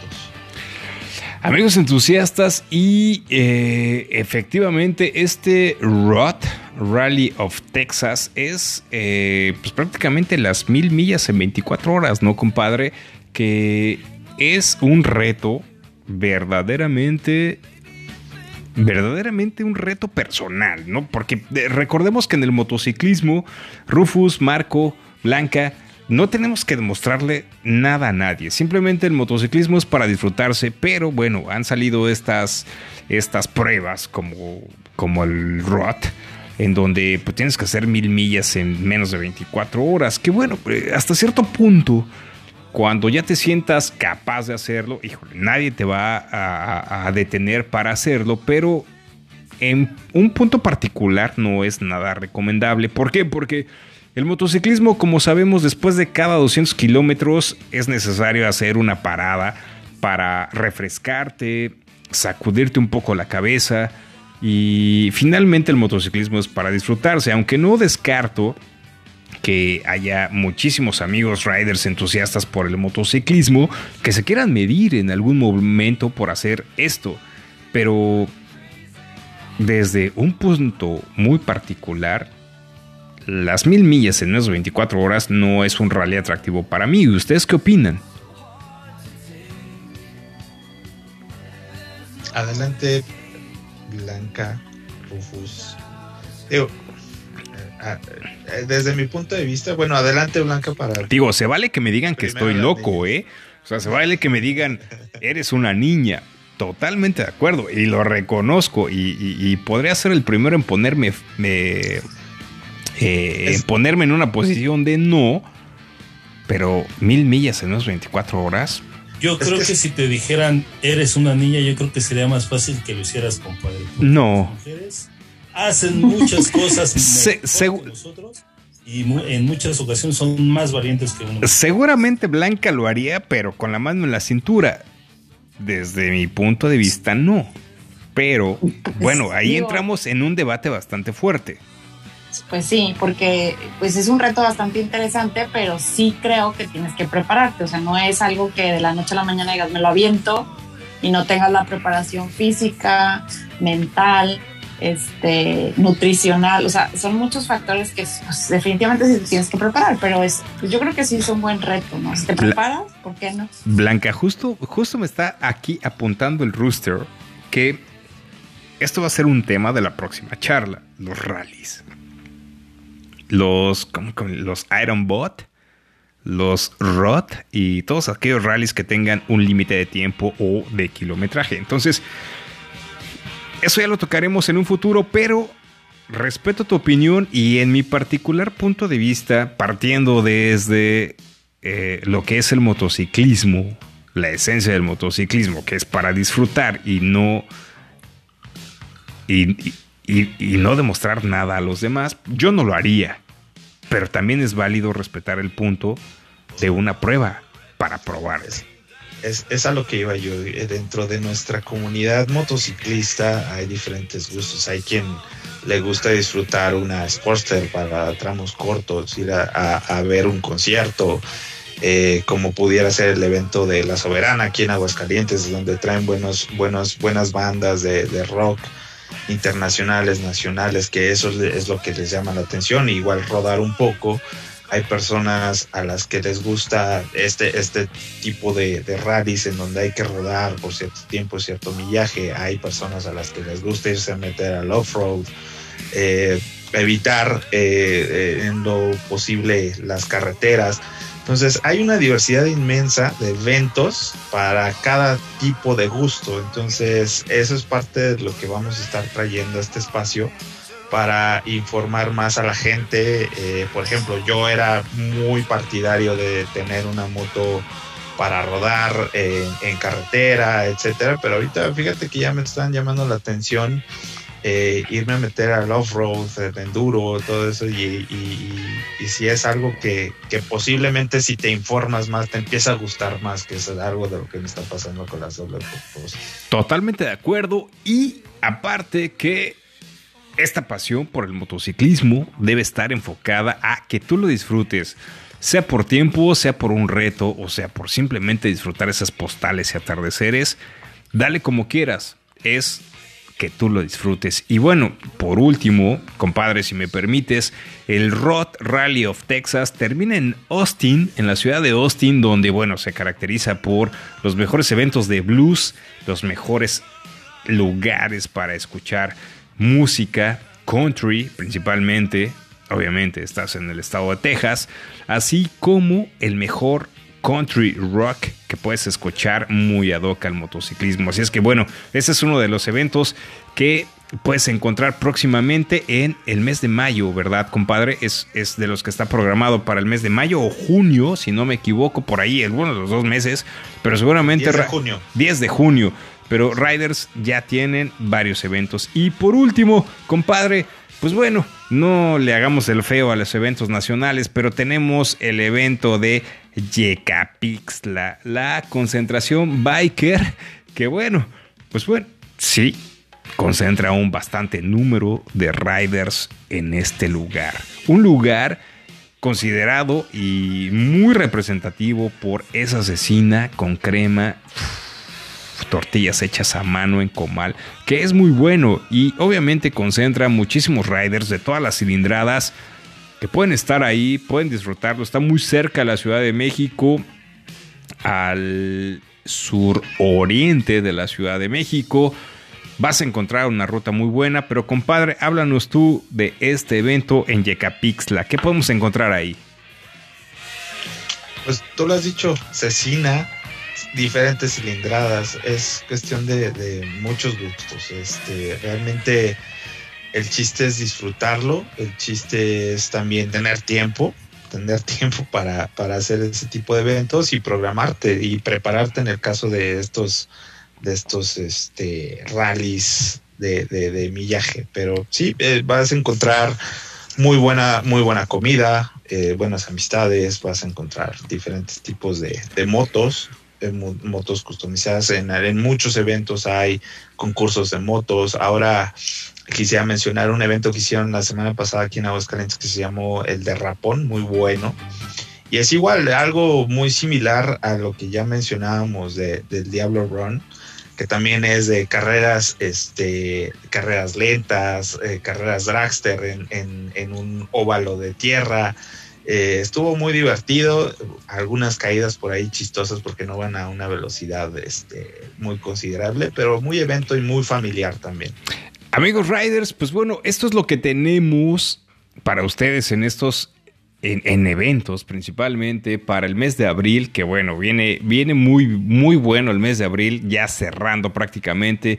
Amigos entusiastas, y eh, efectivamente este R O T, Rally of Texas, es eh, pues prácticamente las mil millas en veinticuatro horas, ¿no, compadre? Que es un reto verdaderamente... verdaderamente un reto personal, ¿no? Porque recordemos que en el motociclismo, Rufus, Marco, Blanca, no tenemos que demostrarle nada a nadie. Simplemente el motociclismo es para disfrutarse, pero bueno, han salido estas, estas pruebas como, como el R O T, en donde pues, tienes que hacer mil millas en menos de veinticuatro horas. Que bueno, hasta cierto punto, cuando ya te sientas capaz de hacerlo, híjole, nadie te va a, a, a detener para hacerlo, pero en un punto particular no es nada recomendable. ¿Por qué? Porque el motociclismo, como sabemos, después de cada doscientos kilómetros es necesario hacer una parada para refrescarte, sacudirte un poco la cabeza, y finalmente el motociclismo es para disfrutarse, aunque no descarto que haya muchísimos amigos riders entusiastas por el motociclismo que se quieran medir en algún momento por hacer esto, pero desde un punto muy particular, las mil millas en menos de veinticuatro horas no es un rally atractivo para mí. ¿Ustedes qué opinan? Adelante, Blanca, Rufus. Digo, desde mi punto de vista, bueno, adelante, Blanca, para... Digo, se vale que me digan que estoy loco, ¿eh? O sea, se vale que me digan, eres una niña. Totalmente de acuerdo, y lo reconozco, y, y, y podría ser el primero en ponerme... Me, Eh, es... ponerme en una posición de no, pero mil millas en unas veinticuatro horas. Yo creo es que... que si te dijeran eres una niña, yo creo que sería más fácil que lo hicieras, compadre. No. Las mujeres hacen muchas cosas Se, seg- que nosotros, y mu- en muchas ocasiones son más valientes que uno. Seguramente Blanca lo haría, pero con la mano en la cintura. Desde mi punto de vista, no. Pero bueno, ahí entramos en un debate bastante fuerte. Pues sí, porque pues es un reto bastante interesante, pero sí creo que tienes que prepararte. O sea, no es algo que de la noche a la mañana digas, me lo aviento, y no tengas la preparación física, mental, este, nutricional, o sea, son muchos factores que pues, definitivamente sí tienes que preparar, pero es, pues, yo creo que sí es un buen reto, ¿no? Si te preparas, ¿por qué no? Blanca, justo, justo me está aquí apuntando el rooster que esto va a ser un tema de la próxima charla, los rallies, los, ¿cómo, cómo, los Iron Bot, los R O T y todos aquellos rallies que tengan un límite de tiempo o de kilometraje. Entonces, eso ya lo tocaremos en un futuro, pero respeto tu opinión y en mi particular punto de vista, partiendo desde eh, lo que es el motociclismo, la esencia del motociclismo, que es para disfrutar y no, y, y, y, y no demostrar nada a los demás, yo no lo haría. Pero también es válido respetar el punto de una prueba para probar. Es, es, es a lo que iba yo. Dentro de nuestra comunidad motociclista hay diferentes gustos. Hay quien le gusta disfrutar una Sportster para tramos cortos, ir a, a, a ver un concierto, eh, como pudiera ser el evento de La Soberana aquí en Aguascalientes, donde traen buenos, buenos, buenas bandas de, de rock, internacionales, nacionales, que eso es lo que les llama la atención. Igual rodar un poco, hay personas a las que les gusta este, este tipo de, de rallies en donde hay que rodar por cierto tiempo, cierto millaje. Hay personas a las que les gusta irse a meter al off-road, eh, evitar eh, eh, en lo posible las carreteras. Entonces hay una diversidad inmensa de eventos para cada tipo de gusto. Entonces eso es parte de lo que vamos a estar trayendo a este espacio para informar más a la gente. Eh, por ejemplo, yo era muy partidario de tener una moto para rodar eh, en carretera, etcétera. Pero ahorita fíjate que ya me están llamando la atención eh, irme a meter al off-road, el enduro, todo eso, y, y, y, y si es algo que, que posiblemente si te informas más te empieza a gustar más, que es algo de lo que me está pasando con las doble propósito. Totalmente de acuerdo, y aparte que esta pasión por el motociclismo debe estar enfocada a que tú lo disfrutes, sea por tiempo, sea por un reto, o sea por simplemente disfrutar esas postales y atardeceres. Dale como quieras, es que tú lo disfrutes. Y bueno, por último, compadre, si me permites, el R O T Rally of Texas termina en Austin, en la ciudad de Austin, donde, bueno, se caracteriza por los mejores eventos de blues, los mejores lugares para escuchar música, country principalmente, obviamente estás en el estado de Texas, así como el mejor country rock que puedes escuchar muy ad hoc al motociclismo. Así es que bueno, ese es uno de los eventos que puedes encontrar próximamente en el mes de mayo, ¿verdad, compadre? Es, es de los que está programado para el mes de mayo o junio, si no me equivoco, por ahí, algunos de los dos meses, pero seguramente diez de junio. diez de junio, pero Riders ya tienen varios eventos. Y por último, compadre, pues bueno, no le hagamos el feo a los eventos nacionales, pero tenemos el evento de Yecapixtla, la concentración biker, que bueno, pues bueno, sí, concentra un bastante número de riders en este lugar, un lugar considerado y muy representativo por esa cecina con crema, tortillas hechas a mano en comal, que es muy bueno, y obviamente concentra muchísimos riders de todas las cilindradas que pueden estar ahí, pueden disfrutarlo. Está muy cerca de la Ciudad de México, al suroriente de la Ciudad de México. Vas a encontrar una ruta muy buena, pero compadre, háblanos tú de este evento en Yecapixtla. ¿Qué podemos encontrar ahí? Pues tú lo has dicho, cecina, diferentes cilindradas, es cuestión de, de muchos gustos. Este, realmente el chiste es disfrutarlo, el chiste es también tener tiempo, tener tiempo para, para hacer ese tipo de eventos y programarte y prepararte en el caso de estos, de estos este, rallies de, de, de millaje. Pero sí, eh, vas a encontrar muy buena, muy buena comida, eh, buenas amistades, vas a encontrar diferentes tipos de, de motos, motos customizadas. En, en muchos eventos hay concursos de motos. Ahora quisiera mencionar un evento que hicieron la semana pasada aquí en Aguascalientes que se llamó El Derrapón, muy bueno, y es igual, algo muy similar a lo que ya mencionábamos de, del Diablo Run, que también es de carreras, este, carreras lentas, eh, carreras dragster en, en, en un óvalo de tierra. Eh, estuvo muy divertido, algunas caídas por ahí chistosas porque no van a una velocidad este, muy considerable, pero muy evento y muy familiar también. Amigos riders, pues bueno, esto es lo que tenemos para ustedes en estos en, en eventos, principalmente para el mes de abril, que bueno, viene, viene muy, muy bueno el mes de abril, ya cerrando prácticamente.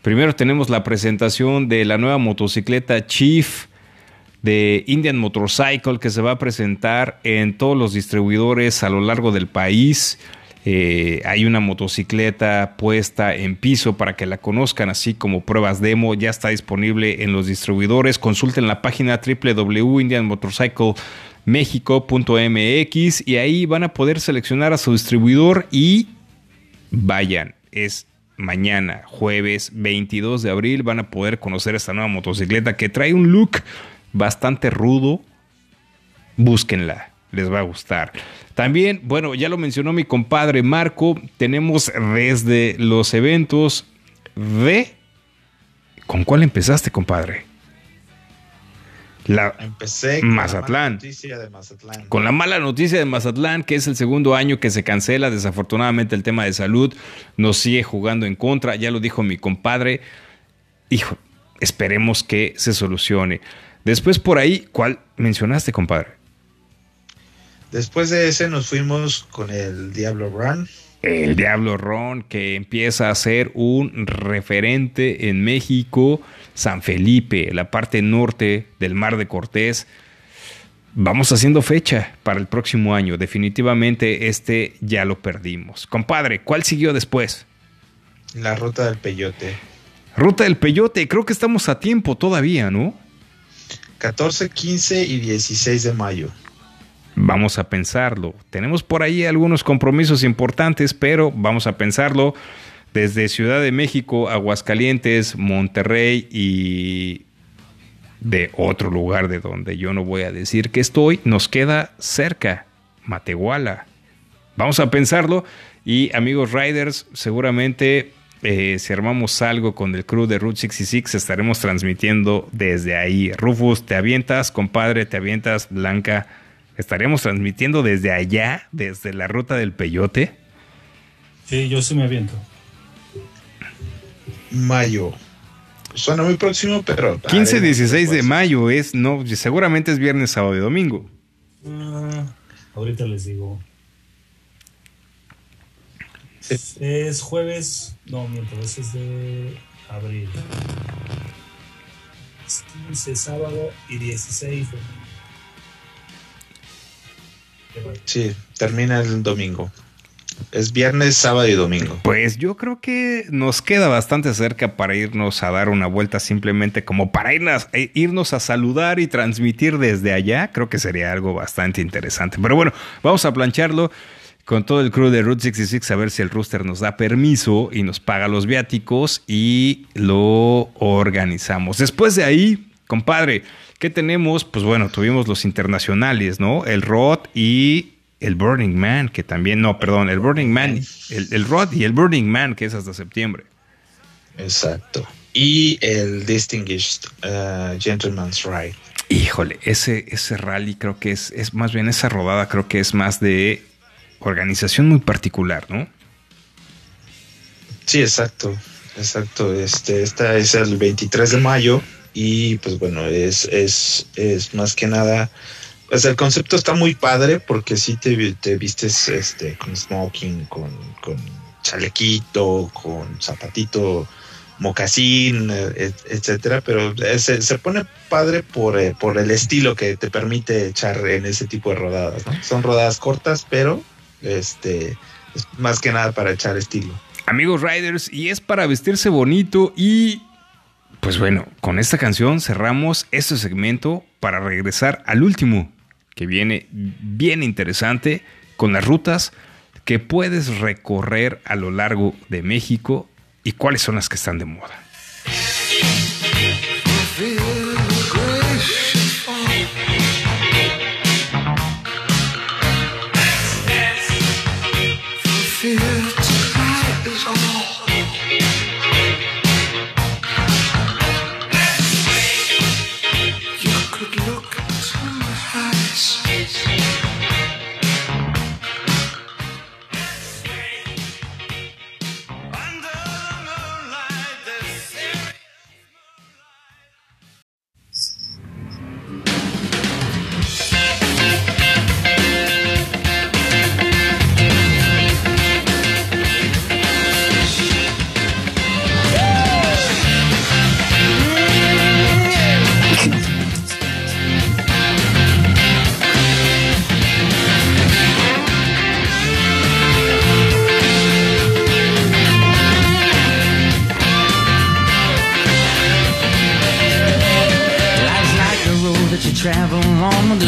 Primero tenemos la presentación de la nueva motocicleta Chief de Indian Motorcycle, que se va a presentar en todos los distribuidores a lo largo del país. Eh, hay una motocicleta puesta en piso para que la conozcan, así como pruebas demo. Ya está disponible en los distribuidores. Consulten la página doble u doble u doble u punto indian motorcycle mexico punto m x y ahí van a poder seleccionar a su distribuidor y vayan. Es mañana, jueves veintidós de abril, van a poder conocer esta nueva motocicleta que trae un look bastante rudo. Búsquenla, les va a gustar. También, bueno, ya lo mencionó mi compadre Marco, tenemos desde los eventos de... ¿Con cuál empezaste, compadre? La Empecé con Mazatlán. La mala noticia de Mazatlán. Con la mala noticia de Mazatlán, que es el segundo año que se cancela. Desafortunadamente el tema de salud nos sigue jugando en contra. Ya lo dijo mi compadre. Hijo, esperemos que se solucione. Después por ahí, ¿cuál mencionaste, compadre? Después de ese nos fuimos con el Diablo Run. El Diablo Run, que empieza a ser un referente en México. San Felipe, la parte norte del Mar de Cortés. Vamos haciendo fecha para el próximo año. Definitivamente este ya lo perdimos. Compadre, ¿cuál siguió después? La Ruta del Peyote. Ruta del Peyote, creo que estamos a tiempo todavía, ¿no? catorce, quince y dieciséis de mayo. Vamos a pensarlo. Tenemos por ahí algunos compromisos importantes, pero vamos a pensarlo. Desde Ciudad de México, Aguascalientes, Monterrey y de otro lugar de donde yo no voy a decir que estoy, nos queda cerca, Matehuala. Vamos a pensarlo y, amigos riders, seguramente eh, si armamos algo con el crew de Route sesenta y seis estaremos transmitiendo desde ahí. Rufus, te avientas, compadre, te avientas, Blanca. ¿Estaremos transmitiendo desde allá, desde la Ruta del Peyote? Sí, yo sí me aviento. Mayo. Suena muy próximo, pero... quince, dieciséis de mayo es, no, seguramente es viernes, sábado y domingo. Ah, ahorita les digo. Sí. Es, es jueves, no, mientras es de abril. Es quince, sábado y dieciséis de mayo. Sí, termina el domingo. Es viernes, sábado y domingo. Pues yo creo que nos queda bastante cerca para irnos a dar una vuelta, simplemente como para irnos, irnos a saludar y transmitir desde allá. Creo que sería algo bastante interesante. Pero bueno, vamos a plancharlo con todo el crew de Route sesenta y seis, a ver si el roster nos da permiso y nos paga los viáticos y lo organizamos. Después de ahí, compadre, ¿qué tenemos? Pues bueno, tuvimos los internacionales, ¿no? El Rod y el Burning Man, que también... No, perdón, el Burning Man, el, el Rod y el Burning Man, que es hasta septiembre. Exacto. Y el Distinguished uh, Gentleman's Ride. Híjole, ese, ese rally creo que es, es... Más bien esa rodada creo que es más de organización muy particular, ¿no? Sí, exacto. Exacto. Este, esta es el veintitrés de mayo. Y pues bueno, es, es, es más que nada, pues el concepto está muy padre porque sí te, te vistes este con smoking, con, con chalequito, con zapatito, mocasín, etcétera, pero se, se pone padre por, por el estilo que te permite echar en ese tipo de rodadas, ¿no? Son rodadas cortas, pero este es más que nada para echar estilo. Amigos riders, y es para vestirse bonito y... Pues bueno, con esta canción cerramos este segmento para regresar al último, que viene bien interesante, con las rutas que puedes recorrer a lo largo de México y cuáles son las que están de moda.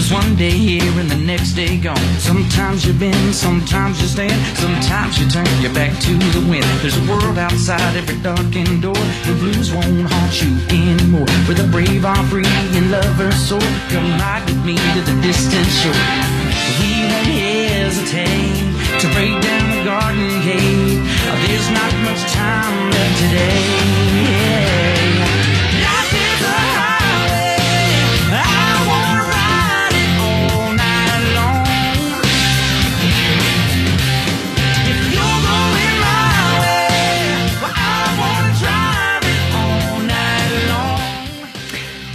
There's one day here and the next day gone. Sometimes you bend, sometimes you stand, sometimes you turn your back to the wind. There's a world outside every darkened door. The blues won't haunt you anymore. Where the brave are free and lovers soar. Come ride with me to the distant shore. We won't hesitate to break down the garden gate. There's not much time left today.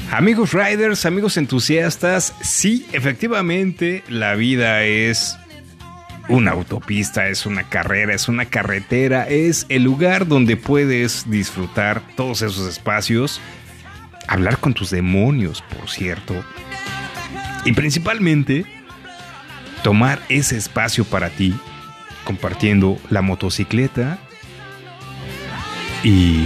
Amigos riders, amigos entusiastas, sí, efectivamente, la vida es una autopista, es una carrera, es una carretera, es el lugar donde puedes disfrutar todos esos espacios, hablar con tus demonios, por cierto, y principalmente tomar ese espacio para ti, compartiendo la motocicleta y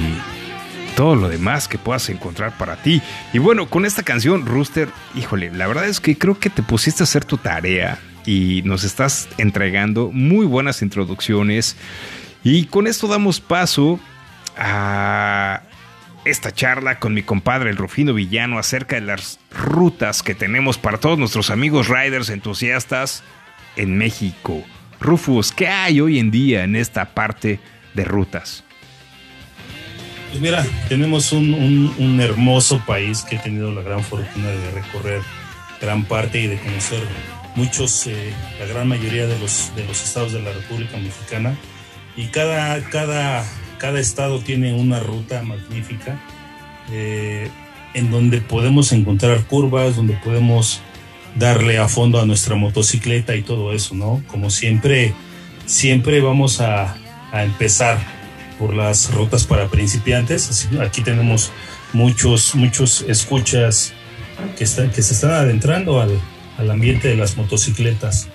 todo lo demás que puedas encontrar para ti. Y bueno, con esta canción, Rooster, híjole, la verdad es que creo que te pusiste a hacer tu tarea y nos estás entregando muy buenas introducciones. Y con esto damos paso a esta charla con mi compadre, el Rufino Villano, acerca de las rutas que tenemos para todos nuestros amigos riders entusiastas en México. Rufus, ¿qué hay hoy en día en esta parte de rutas? Pues mira, tenemos un, un, un hermoso país que he tenido la gran fortuna de recorrer gran parte y de conocer muchos, eh, la gran mayoría de los, de los estados de la República Mexicana. Y cada, cada, cada estado tiene una ruta magnífica eh, en donde podemos encontrar curvas, donde podemos darle a fondo a nuestra motocicleta y todo eso, ¿no? Como siempre, siempre vamos a, a empezar por las rutas para principiantes. Así, aquí tenemos muchos, muchos escuchas que, está, que se están adentrando al, al ambiente de las motocicletas.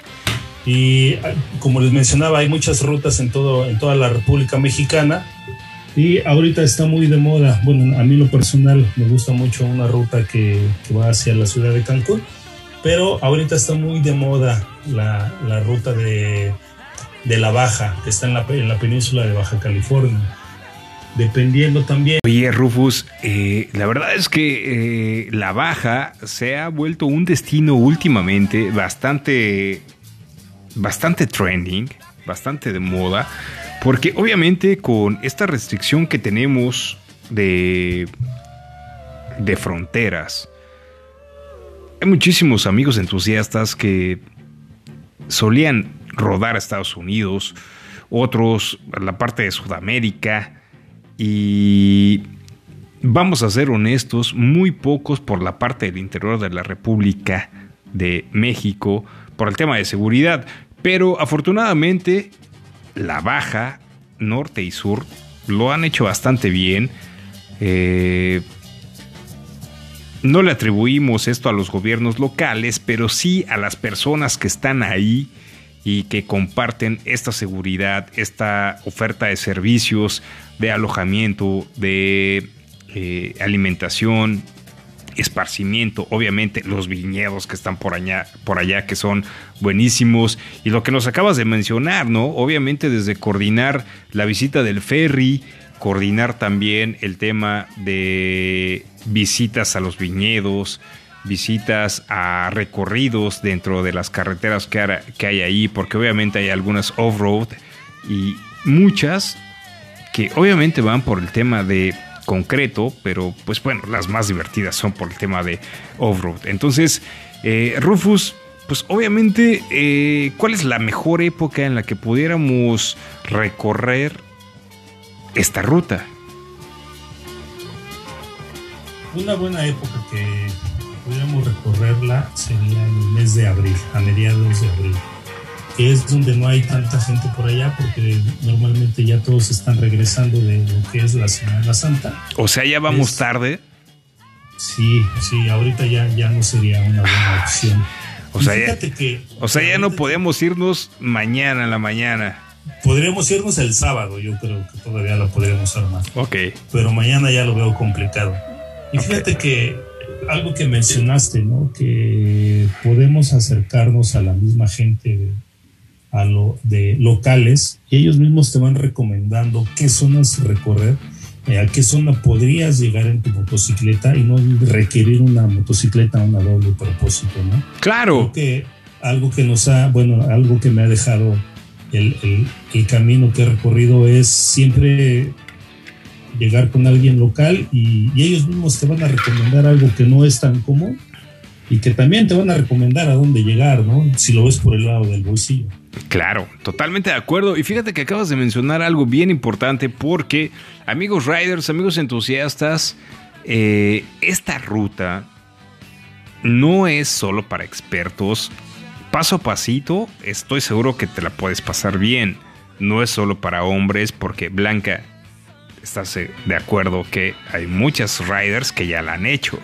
Y como les mencionaba, hay muchas rutas en, todo, en toda la República Mexicana. Y ahorita está muy de moda. Bueno, a mí lo personal me gusta mucho una ruta que, que va hacia la ciudad de Cancún. Pero ahorita está muy de moda la, la ruta de... de la Baja, que está en la, en la península de Baja California, dependiendo también. Oye, Rufus, eh, la verdad es que eh, la Baja se ha vuelto un destino últimamente bastante, bastante trending, bastante de moda, porque obviamente con esta restricción que tenemos de, de fronteras, hay muchísimos amigos entusiastas que solían rodar a Estados Unidos, otros a la parte de Sudamérica, y vamos a ser honestos, muy pocos por la parte del interior de la República de México por el tema de seguridad. Pero afortunadamente la Baja, norte y sur lo han hecho bastante bien. eh, no le atribuimos esto a los gobiernos locales, pero sí a las personas que están ahí y que comparten esta seguridad, esta oferta de servicios, de alojamiento, de eh, alimentación, esparcimiento, obviamente los viñedos que están por allá, por allá que son buenísimos, y lo que nos acabas de mencionar, ¿no? Obviamente desde coordinar la visita del ferry, coordinar también el tema de visitas a los viñedos, visitas a recorridos dentro de las carreteras que hay ahí, porque obviamente hay algunas off-road y muchas que obviamente van por el tema de concreto, pero pues bueno, las más divertidas son por el tema de off-road. Entonces, eh, Rufus, pues obviamente, eh, ¿cuál es la mejor época en la que pudiéramos recorrer esta ruta? Una buena época que podríamos recorrerla sería en el mes de abril, a mediados de abril, que es donde no hay tanta gente por allá, porque normalmente ya todos están regresando de lo que es la Semana Santa. O sea, ya vamos es... tarde. Sí, sí, ahorita ya, ya no sería una buena opción. O sea, ya, que, o sea, ya no podemos irnos mañana en la mañana. Podríamos irnos el sábado, yo creo que todavía la podríamos armar. Ok. Pero mañana ya lo veo complicado. Y okay. Fíjate que algo que mencionaste, ¿no? Que podemos acercarnos a la misma gente de, a lo, de locales, y ellos mismos te van recomendando qué zonas recorrer, eh, a qué zona podrías llegar en tu motocicleta y no requerir una motocicleta a una doble propósito, ¿no? Claro. Creo que algo que nos ha, bueno, algo que me ha dejado el, el, el camino que he recorrido es siempre llegar con alguien local y, y ellos mismos te van a recomendar algo que no es tan común y que también te van a recomendar a dónde llegar, ¿no? Si lo ves por el lado del bolsillo. Claro, totalmente de acuerdo. Y fíjate que acabas de mencionar algo bien importante porque, amigos riders, amigos entusiastas, eh, esta ruta no es solo para expertos. Paso a pasito, estoy seguro que te la puedes pasar bien. No es solo para hombres porque, Blanca, estás de acuerdo que hay muchas riders que ya la han hecho.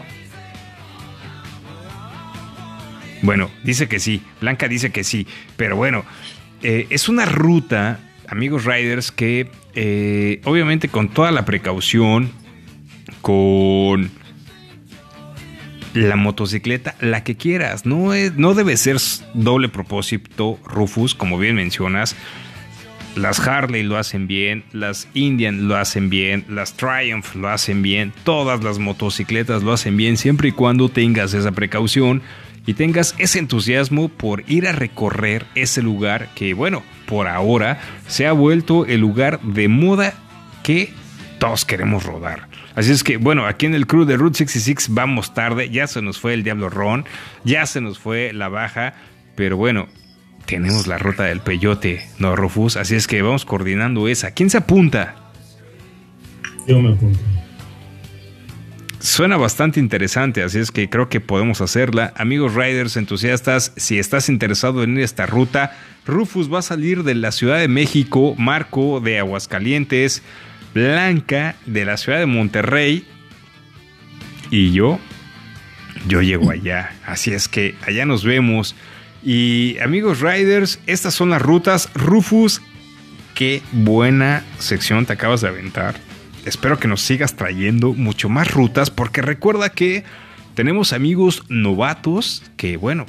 Bueno, dice que sí, Blanca dice que sí, pero bueno, eh, es una ruta, amigos riders, que eh, obviamente con toda la precaución, con la motocicleta, la que quieras, no, es, no debe ser doble propósito, Rufus, como bien mencionas. Las Harley lo hacen bien, las Indian lo hacen bien, las Triumph lo hacen bien, todas las motocicletas lo hacen bien, siempre y cuando tengas esa precaución y tengas ese entusiasmo por ir a recorrer ese lugar que, bueno, por ahora se ha vuelto el lugar de moda que todos queremos rodar. Así es que, bueno, aquí en el crew de Route sesenta y seis vamos tarde, ya se nos fue el Diablo Run, ya se nos fue la baja, pero bueno, tenemos la ruta del Peyote, ¿no, Rufus? Así es que vamos coordinando esa. ¿Quién se apunta? Yo me apunto. Suena bastante interesante, así es que creo que podemos hacerla. Amigos riders, entusiastas, si estás interesado en ir a esta ruta, Rufus va a salir de la Ciudad de México, Marco de Aguascalientes, Blanca de la Ciudad de Monterrey y yo, yo llego allá. Así es que allá nos vemos. Y amigos riders, estas son las rutas. Rufus, qué buena sección te acabas de aventar. Espero que nos sigas trayendo mucho más rutas, porque recuerda que tenemos amigos novatos que, bueno,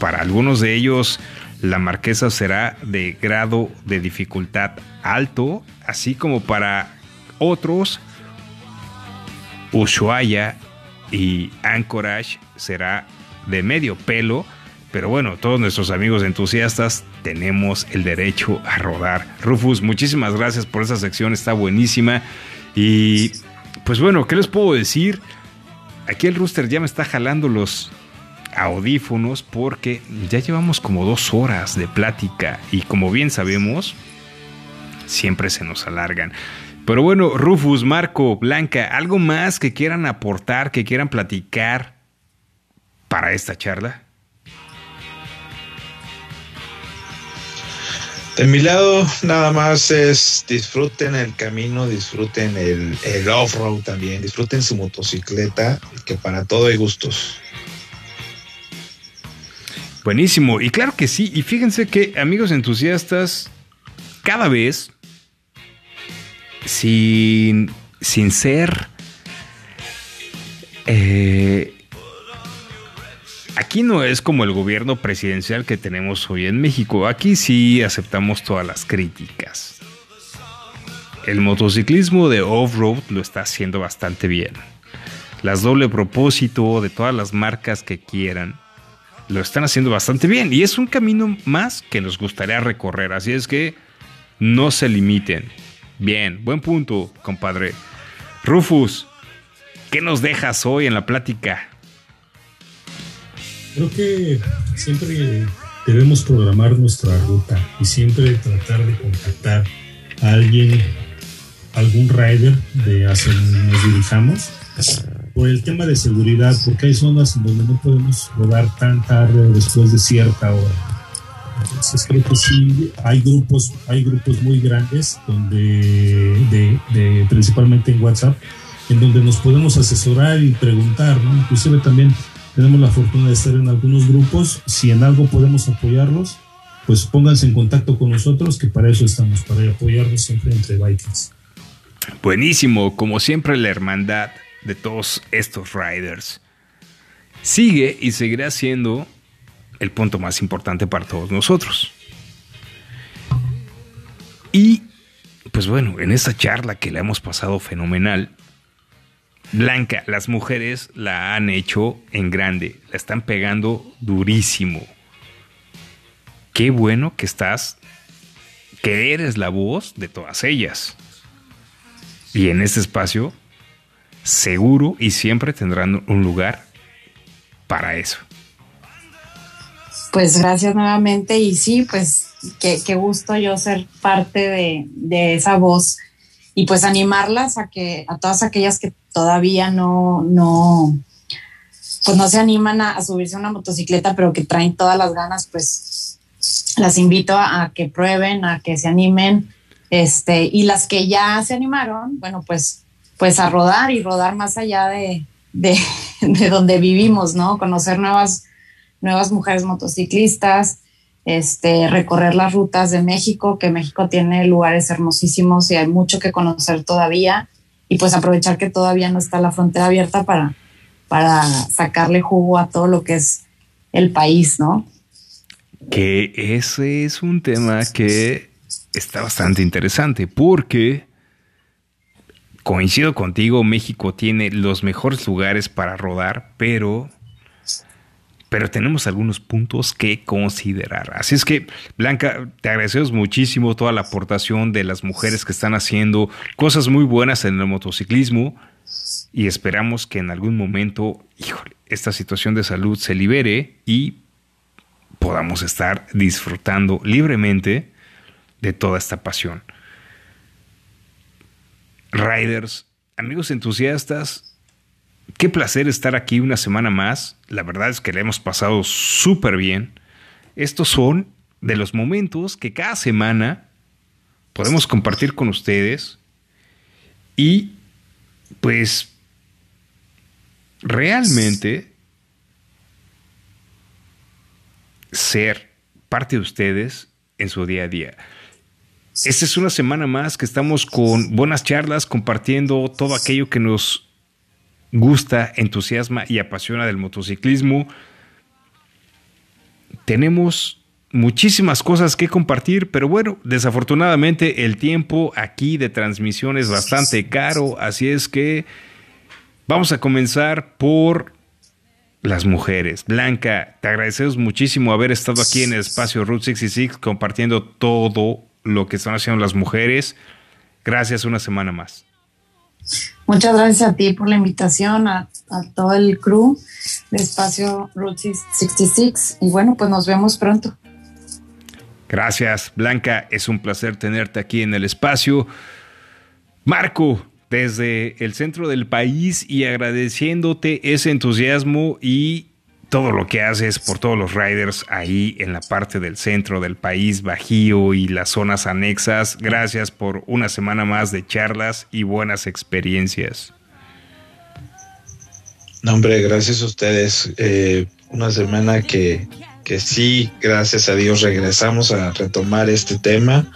para algunos de ellos la marquesa será de grado de dificultad alto, así como para otros Ushuaia y Anchorage será de medio pelo. Pero bueno, todos nuestros amigos entusiastas tenemos el derecho a rodar. Rufus, muchísimas gracias por esta sección, está buenísima. Y pues bueno, ¿qué les puedo decir? Aquí el Rooster ya me está jalando los audífonos porque ya llevamos como dos horas de plática. Y como bien sabemos, siempre se nos alargan. Pero bueno, Rufus, Marco, Blanca, ¿algo más que quieran aportar, que quieran platicar para esta charla? De mi lado, nada más es disfruten el camino, disfruten el, el off-road también, disfruten su motocicleta, que para todo hay gustos. Buenísimo, y claro que sí, y fíjense que, amigos entusiastas, cada vez, sin, sin ser... Eh, Aquí no es como el gobierno presidencial que tenemos hoy en México. Aquí sí aceptamos todas las críticas. El motociclismo de off-road lo está haciendo bastante bien. Las doble propósito de todas las marcas que quieran lo están haciendo bastante bien. Y es un camino más que nos gustaría recorrer. Así es que no se limiten. Bien, buen punto, compadre. Rufus, ¿qué nos dejas hoy en la plática? Creo que siempre debemos programar nuestra ruta y siempre tratar de contactar a alguien, algún rider de hacia donde nos dirijamos por el tema de seguridad, porque hay zonas en donde no podemos rodar tan tarde o después de cierta hora. Entonces creo que sí hay grupos, hay grupos muy grandes donde, de, de, principalmente en WhatsApp, en donde nos podemos asesorar y preguntar, ¿no? Inclusive también tenemos la fortuna de estar en algunos grupos. Si en algo podemos apoyarlos, pues pónganse en contacto con nosotros, que para eso estamos, para apoyarnos siempre entre bikers. Buenísimo, como siempre la hermandad de todos estos riders. sigue y seguirá siendo el punto más importante para todos nosotros. Y pues bueno, en esta charla que la hemos pasado fenomenal, Blanca, las mujeres la han hecho en grande, la están pegando durísimo. Qué bueno que estás, que eres la voz de todas ellas. Y en este espacio, seguro y siempre tendrán un lugar para eso. Pues gracias nuevamente y sí, pues qué, qué gusto yo ser parte de, de esa voz y pues animarlas a que a todas aquellas que todavía no, no, pues no se animan a, a subirse a una motocicleta, pero que traen todas las ganas, pues las invito a, a que prueben, a que se animen, este, y las que ya se animaron, bueno, pues, pues a rodar y rodar más allá de, de, de donde vivimos, ¿no? Conocer nuevas nuevas mujeres motociclistas, este, recorrer las rutas de México, que México tiene lugares hermosísimos y hay mucho que conocer todavía, y pues aprovechar que todavía no está la frontera abierta para, para sacarle jugo a todo lo que es el país, ¿no? Que ese es un tema que está bastante interesante, porque coincido contigo, México tiene los mejores lugares para rodar, pero... pero tenemos algunos puntos que considerar. Así es que, Blanca, te agradecemos muchísimo toda la aportación de las mujeres que están haciendo cosas muy buenas en el motociclismo y esperamos que en algún momento, híjole, esta situación de salud se libere y podamos estar disfrutando libremente de toda esta pasión. Riders, amigos entusiastas, qué placer estar aquí una semana más. La verdad es que le hemos pasado súper bien. Estos son de los momentos que cada semana podemos compartir con ustedes. Y pues realmente ser parte de ustedes en su día a día. Esta es una semana más que estamos con buenas charlas, compartiendo todo aquello que nos gusta, entusiasma y apasiona del motociclismo. Tenemos muchísimas cosas que compartir, pero bueno, desafortunadamente el tiempo aquí de transmisión es bastante caro, así es que vamos a comenzar por las mujeres. Blanca, te agradecemos muchísimo haber estado aquí en el espacio Route sesenta y seis compartiendo todo lo que están haciendo las mujeres. Gracias una semana más. Muchas gracias a ti por la invitación, a, a todo el crew de Espacio Route sesenta y seis. Y bueno, pues nos vemos pronto. Gracias, Blanca. Es un placer tenerte aquí en el espacio. Marco, desde el centro del país y agradeciéndote ese entusiasmo y todo lo que haces por todos los riders ahí en la parte del centro del país, Bajío y las zonas anexas. Gracias por una semana más de charlas y buenas experiencias. No, hombre, gracias a ustedes. Eh, una semana que, que sí, gracias a Dios, regresamos a retomar este tema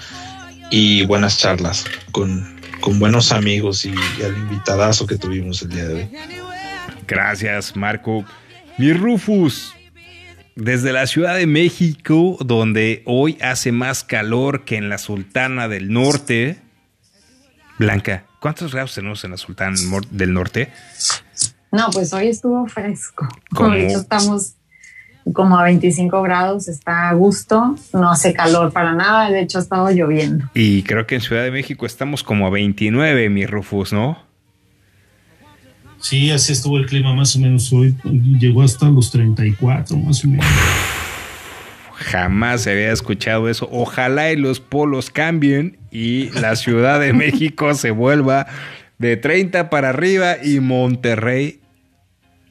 y buenas charlas con, con buenos amigos y, y al invitadazo que tuvimos el día de hoy. Gracias, Marco. Mi Rufus, desde la Ciudad de México, donde hoy hace más calor que en la Sultana del Norte. Blanca, ¿cuántos grados tenemos en la Sultana del Norte? No, pues hoy estuvo fresco. ¿Cómo? Ahorita estamos como a veinticinco grados, está a gusto, no hace calor para nada, de hecho ha estado lloviendo. Y creo que en Ciudad de México estamos como a veintinueve, mi Rufus, ¿no? Sí, así estuvo el clima más o menos hoy. Llegó hasta los treinta y cuatro, más o menos. Jamás se había escuchado eso. Ojalá y los polos cambien y la Ciudad de México se vuelva de treinta para arriba y Monterrey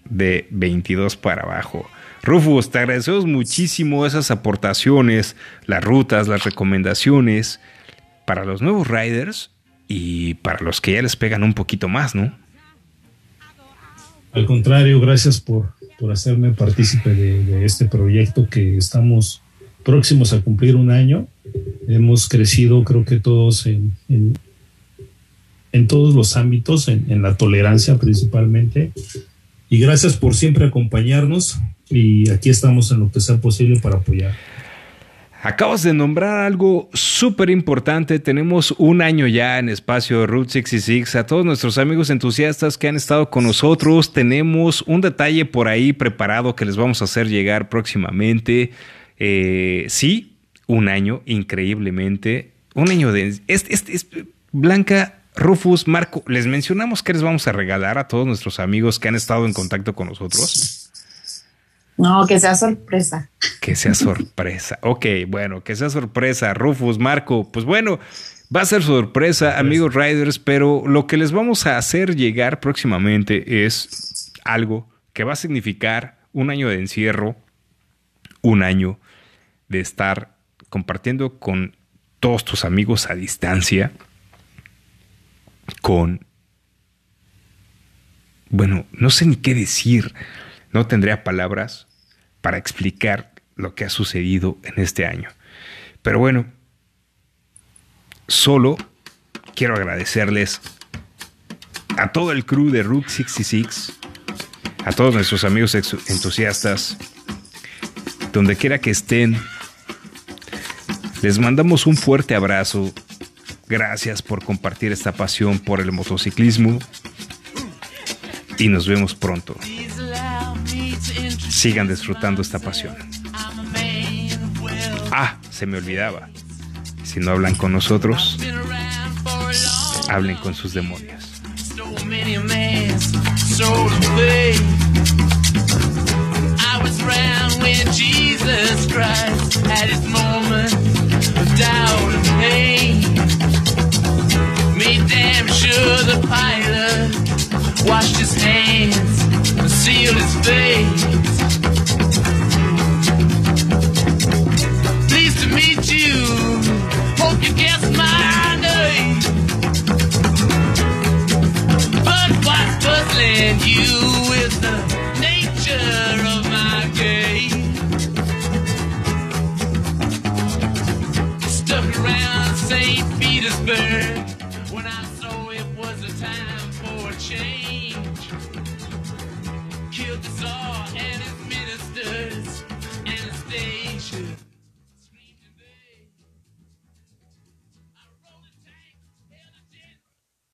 de veintidós para abajo. Rufus, te agradecemos muchísimo esas aportaciones, las rutas, las recomendaciones para los nuevos riders y para los que ya les pegan un poquito más, ¿no? Al contrario, gracias por, por hacerme partícipe de, de este proyecto que estamos próximos a cumplir un año. Hemos crecido, creo que todos, en, en, en todos los ámbitos, en, en la tolerancia principalmente, y gracias por siempre acompañarnos, y aquí estamos en lo que sea posible para apoyar. Acabas de nombrar algo súper importante. Tenemos un año ya en Espacio Route sesenta y seis. A todos nuestros amigos entusiastas que han estado con nosotros, tenemos un detalle por ahí preparado que les vamos a hacer llegar próximamente. Eh, sí, un año, increíblemente. Un año de... Este, este, este, Blanca, Rufus, Marco, les mencionamos que les vamos a regalar a todos nuestros amigos que han estado en contacto con nosotros. No, que sea sorpresa. Que sea sorpresa. Ok, bueno, que sea sorpresa. Rufus, Marco, pues bueno, va a ser sorpresa, sorpresa, amigos riders, pero lo que les vamos a hacer llegar próximamente es algo que va a significar un año de encierro, un año de estar compartiendo con todos tus amigos a distancia, con... Bueno, no sé ni qué decir. No tendría palabras para explicar lo que ha sucedido en este año. Pero bueno, solo quiero agradecerles a todo el crew de Route sesenta y seis, a todos nuestros amigos entusiastas, donde quiera que estén, les mandamos un fuerte abrazo. Gracias por compartir esta pasión por el motociclismo y nos vemos pronto. Sigan disfrutando esta pasión. Ah, se me olvidaba. Si no hablan con nosotros, hablen con sus demonios. Seal his face. Pleased to meet you. Hope you guessed my name. But what's puzzling you is the nature of my game. Stuck around Saint Petersburg when I saw it was a time for a change. Killed the Tsar.